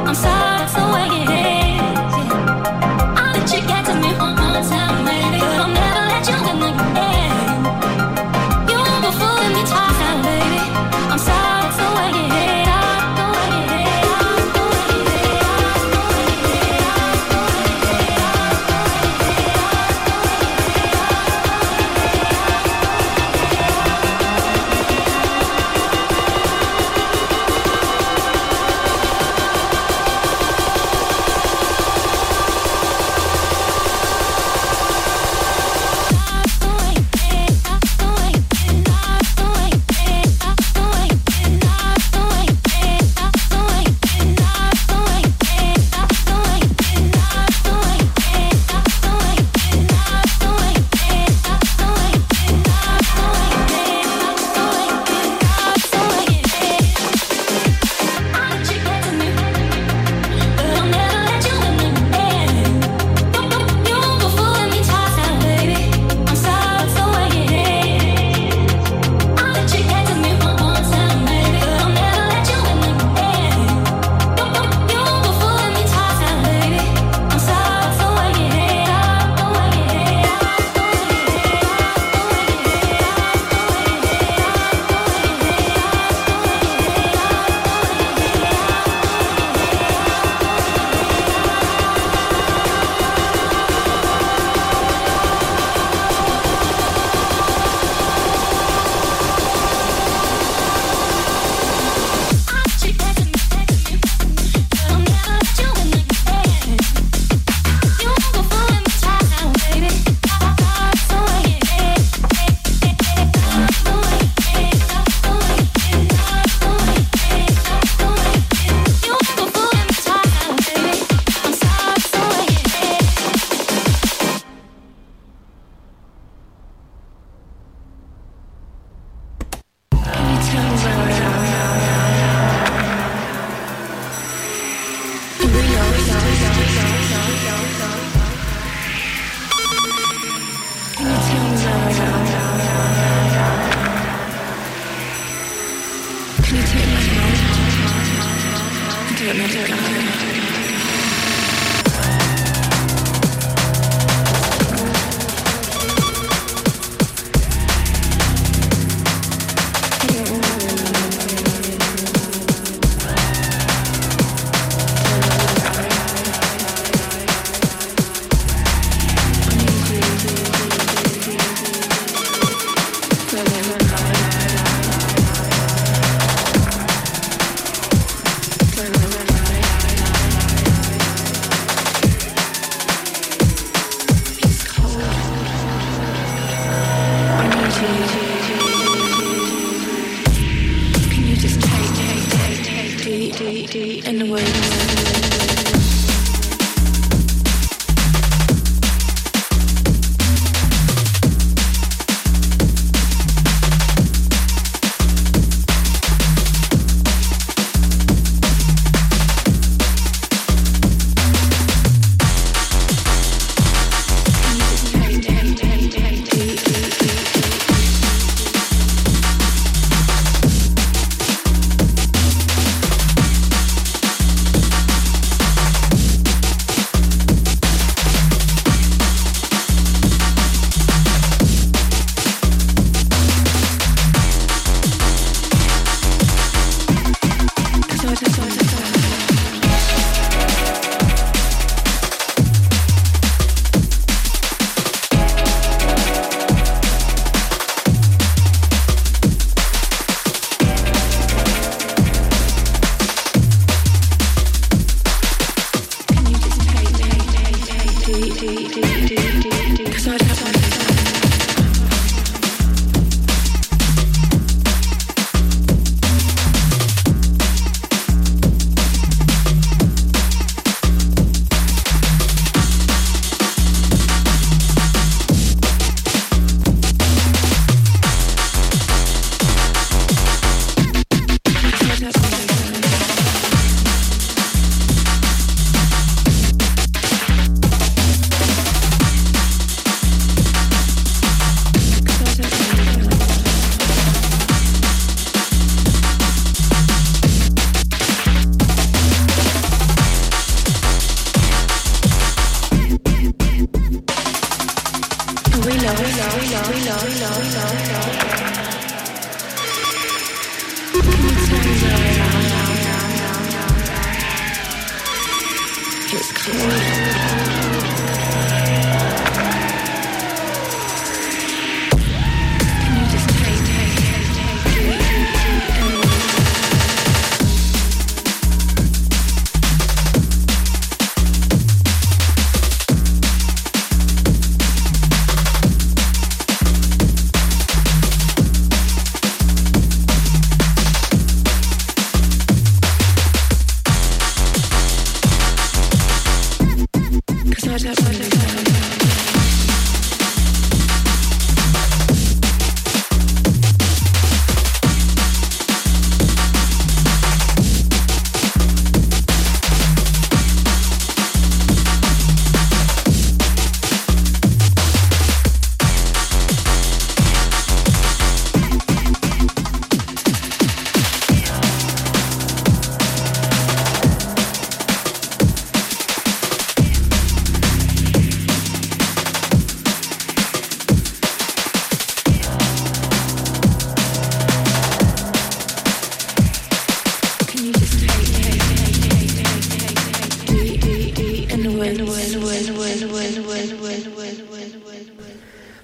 I'm sorry, so I get hate. I don't get hate.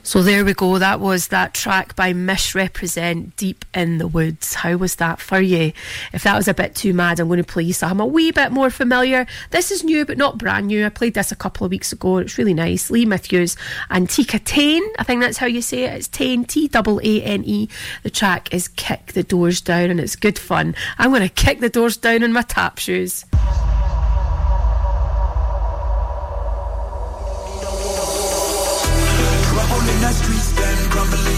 So there we go. That was that track by Misrepresent, Deep in the Woods. How was that for you? If that was a bit too mad, I'm going to play you something a wee bit more familiar. This is new, but not brand new. I played this a couple of weeks ago. It's really nice. Lee Matthews, Antica Tane. I think that's how you say it. It's Tane, T A A N E. The track is Kick the Doors Down, and it's good fun. I'm going to kick the doors down in my tap shoes. Crumbling.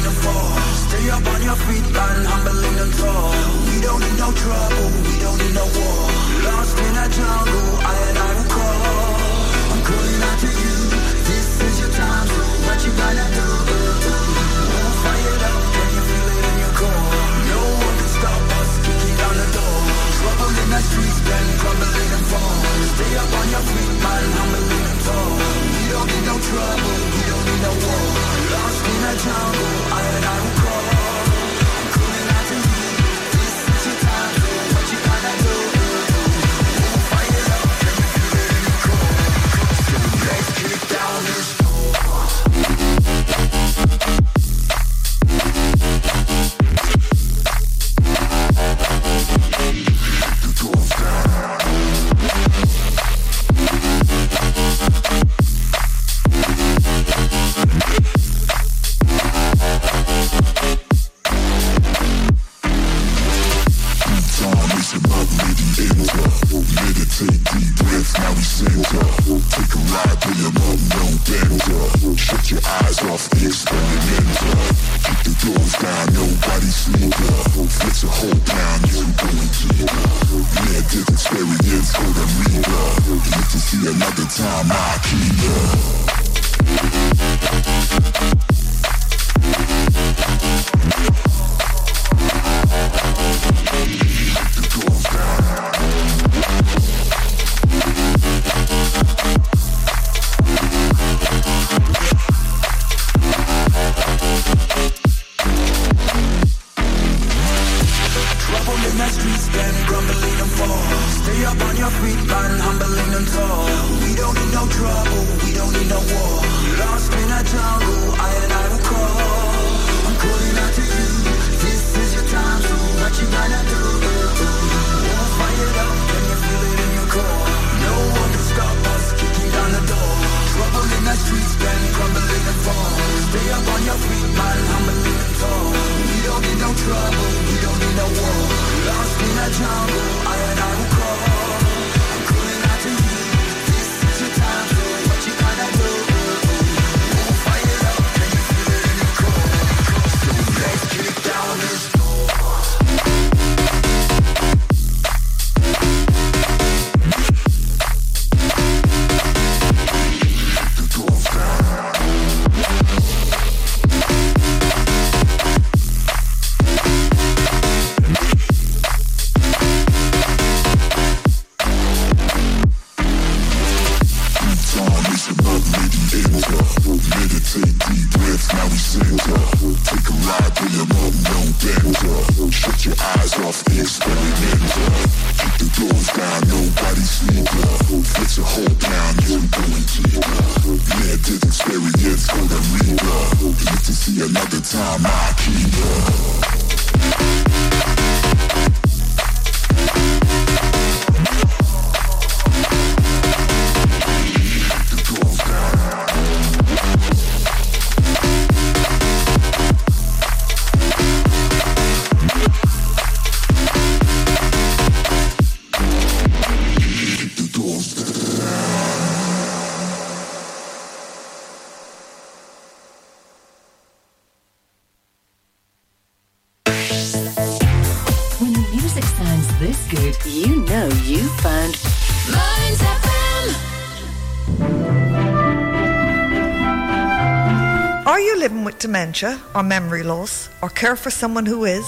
Dementia or memory loss, or care for someone who is?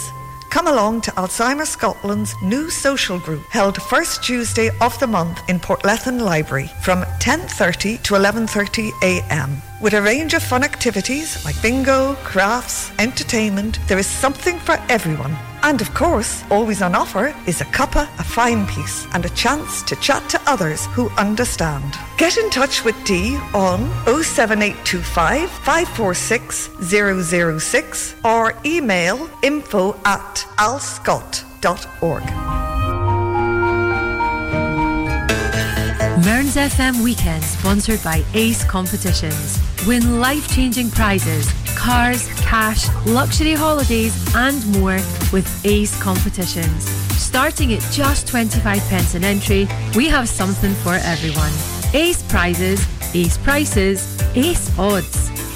Come along to Alzheimer Scotland's new social group, held first Tuesday of the month in Portlethen Library from ten thirty to eleven thirty a.m. With a range of fun activities like bingo, crafts, entertainment, there is something for everyone. And of course, always on offer is a cuppa, a fine piece, and a chance to chat to others who understand. Get in touch with Dee on oh seven eight two five, five four six, zero zero six or email info at alscott dot org. Mearns F M Weekend, sponsored by Ace Competitions. Win life-changing prizes, cars, cash, luxury holidays and more with Ace Competitions. Starting at just twenty-five pence an entry, we have something for everyone. Ace prizes, Ace prices, Ace odds.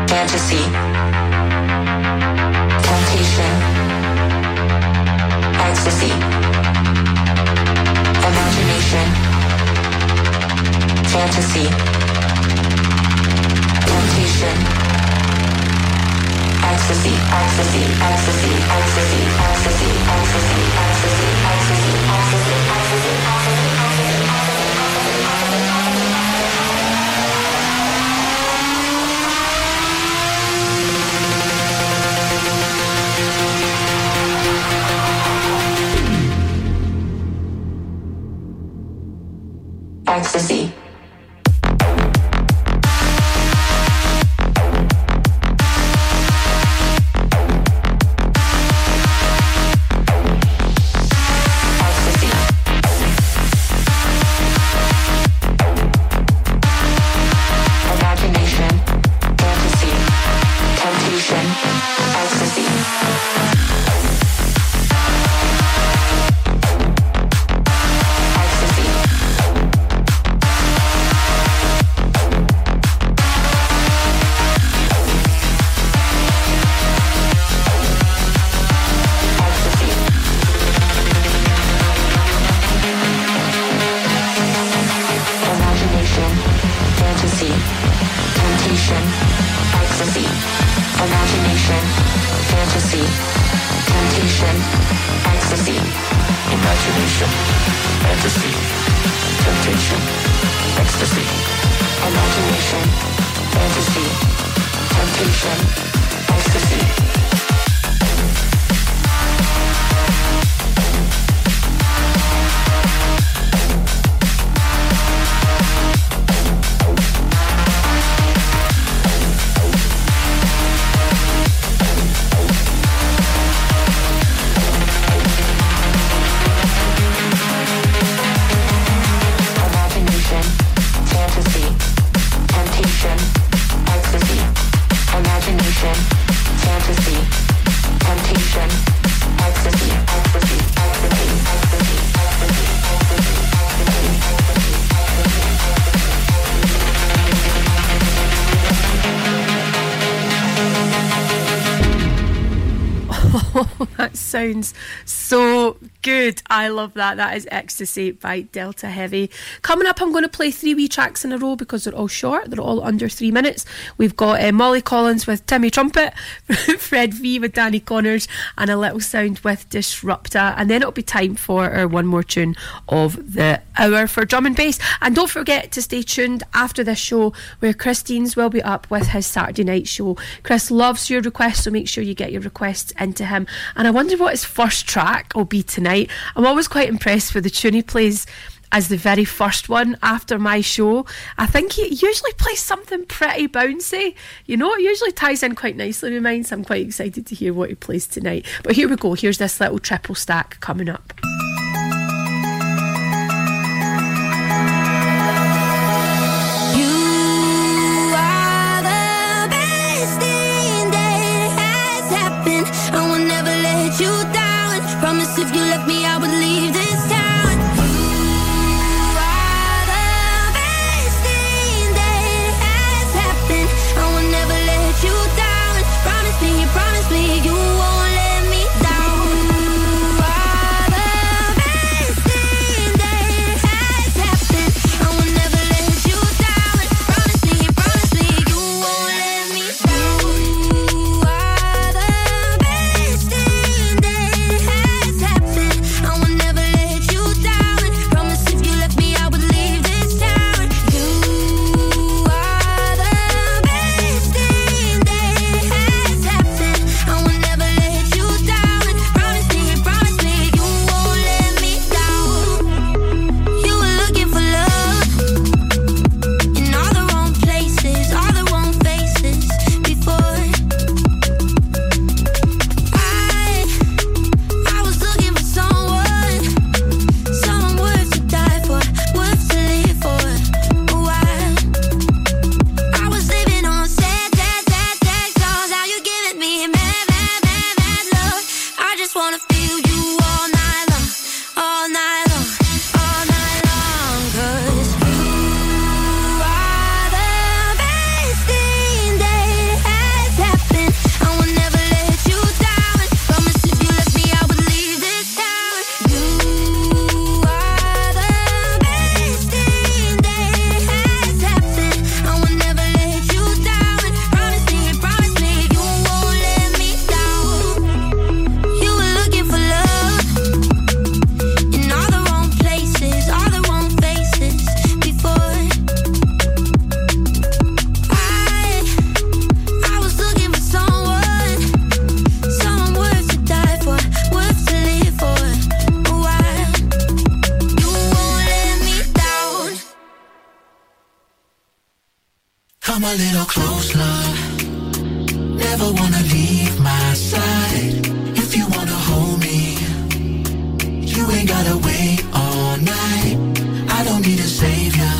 Fantasy, temptation, ecstasy. fantasy, temptation, ecstasy, ecstasy, ecstasy, ecstasy, ecstasy, ecstasy, ecstasy, ecstasy, ecstasy, ecstasy, ecstasy. Ecstasy. Sounds so good. I love that. That is Ecstasy by Delta Heavy. Coming up, I'm going to play three wee tracks in a row because they're all short. They're all under three minutes. We've got uh, Molly Collins with Timmy Trumpet, Fred V with Danny Connors, and A Little Sound with Disruptor. And then it'll be time for our one more tune of the hour for drum and bass. And don't forget to stay tuned after this show, where Christine's will be up with his Saturday night show. Chris loves your requests, so make sure you get your requests into him. And I wonder what his first track will be tonight. I'm always quite impressed with the tune he plays as the very first one after my show. I think he usually plays something pretty bouncy. You know, it usually ties in quite nicely with mine, so I'm quite excited to hear what he plays tonight. But here we go. Here's this little triple stack coming up. If you left me, I would leave this town. You are the best thing that has happened. I will never let you down. Promise me, promise me, you won't let me down. You are the Come a little closer, never wanna leave my side. If you wanna hold me, you ain't gotta wait all night. I don't need a savior,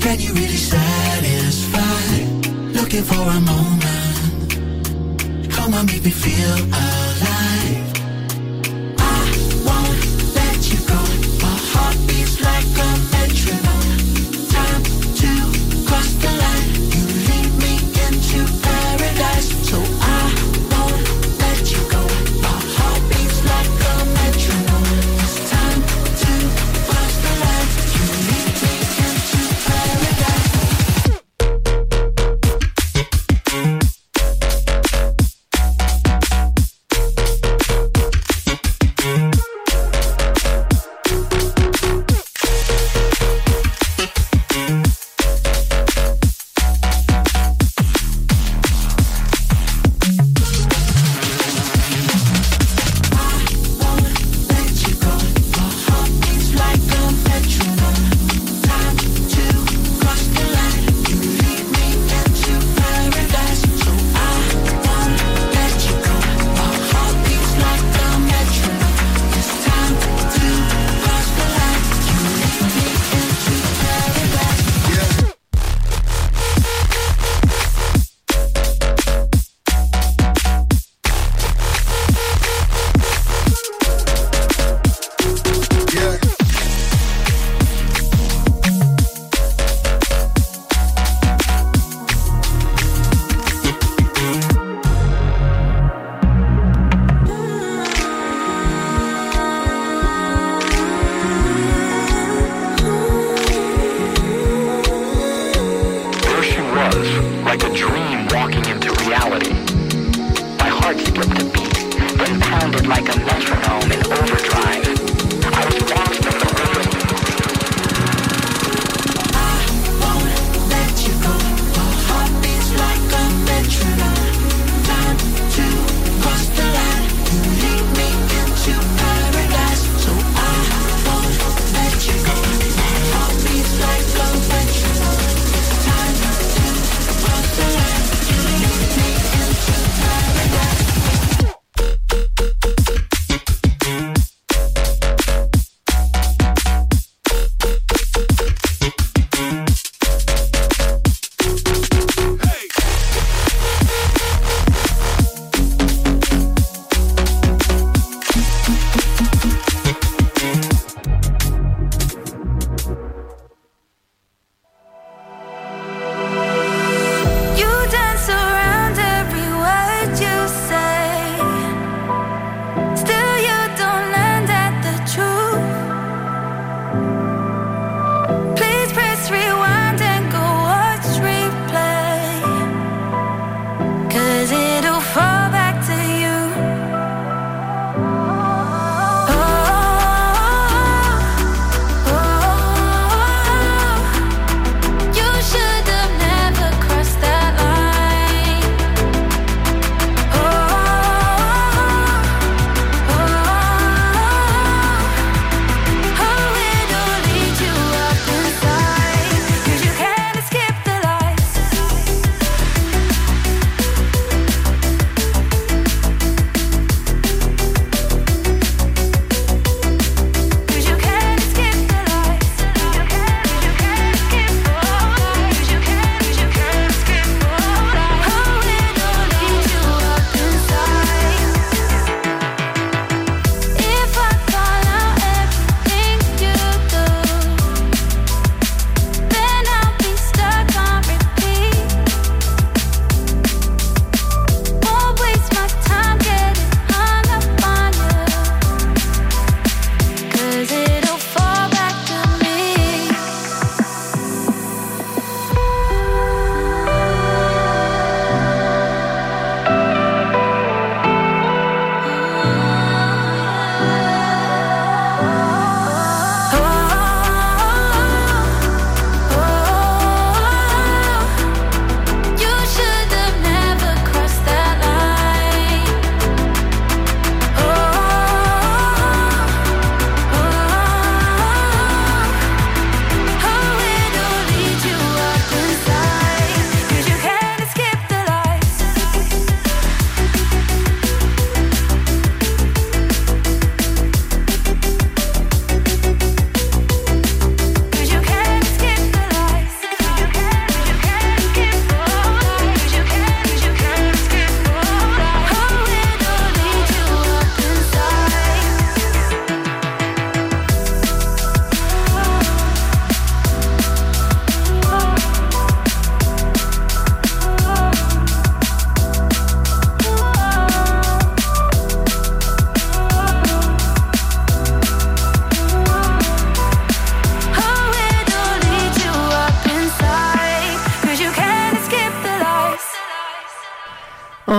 can you really satisfy? Looking for a moment, come on, make me feel alive. I won't let you go, my heart beats like a metronome. Time to cross the line, you lead me into paradise. So I won't let you go, my heart beats like a metronome. It's time to cross the line, you lead me into paradise. Thank you.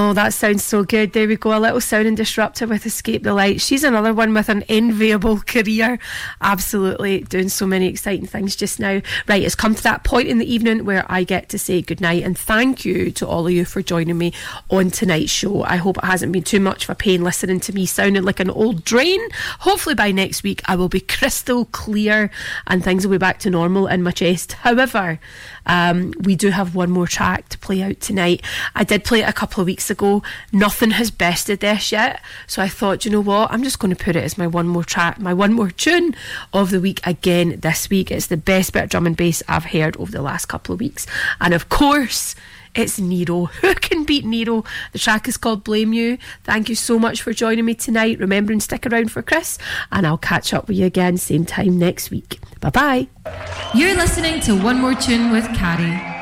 Oh, that sounds so good. There we go. A little sounding disruptor with Escape the Light. She's another one with an enviable career. Absolutely doing so many exciting things just now. Right, it's come to that point in the evening where I get to say goodnight, and thank you to all of you for joining me on tonight's show. I hope it hasn't been too much of a pain listening to me sounding like an old drain. Hopefully by next week I will be crystal clear and things will be back to normal in my chest. However, um, we do have one more track to play out tonight. I did play it a couple of weeks ago. Nothing has bested this yet, so I thought, you know what, I'm just going to put it as my one more track, my one more tune of the week again this week. It's the best bit of drum and bass I've heard over the last couple of weeks, and of course it's Nero. Who can beat Nero? The track is called Blame You. Thank you so much for joining me tonight. Remember and stick around for Chris, and I'll catch up with you again same time next week. Bye bye. You're listening to One More Tune with Carrie.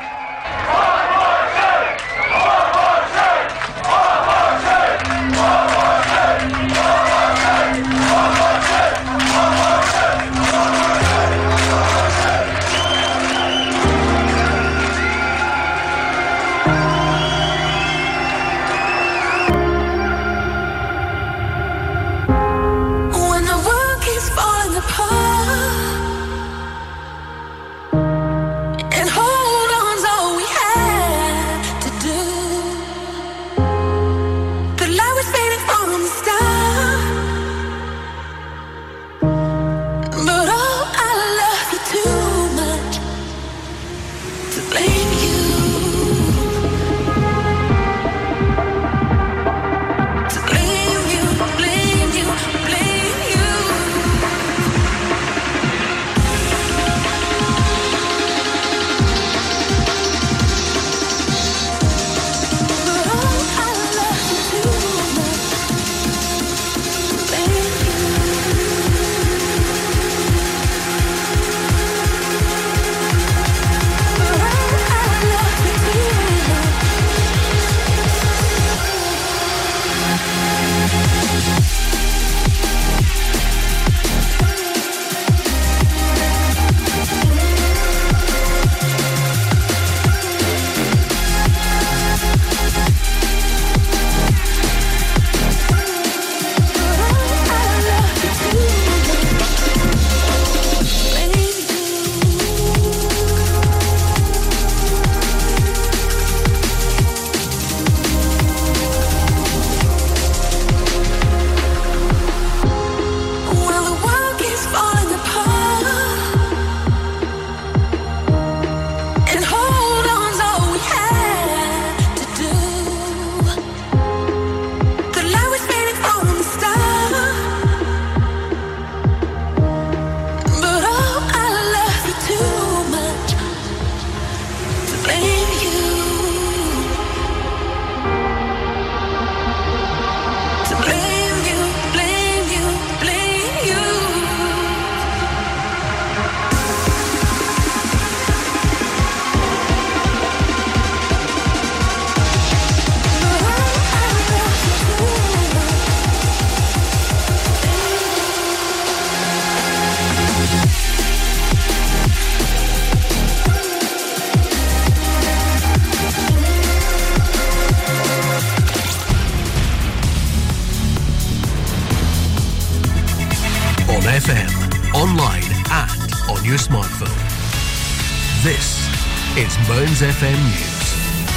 F M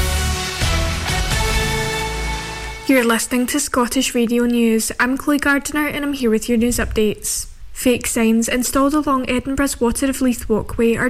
News. You're listening to Scottish Radio News. I'm Chloe Gardiner and I'm here with your news updates. Fake signs installed along Edinburgh's Water of Leith walkway are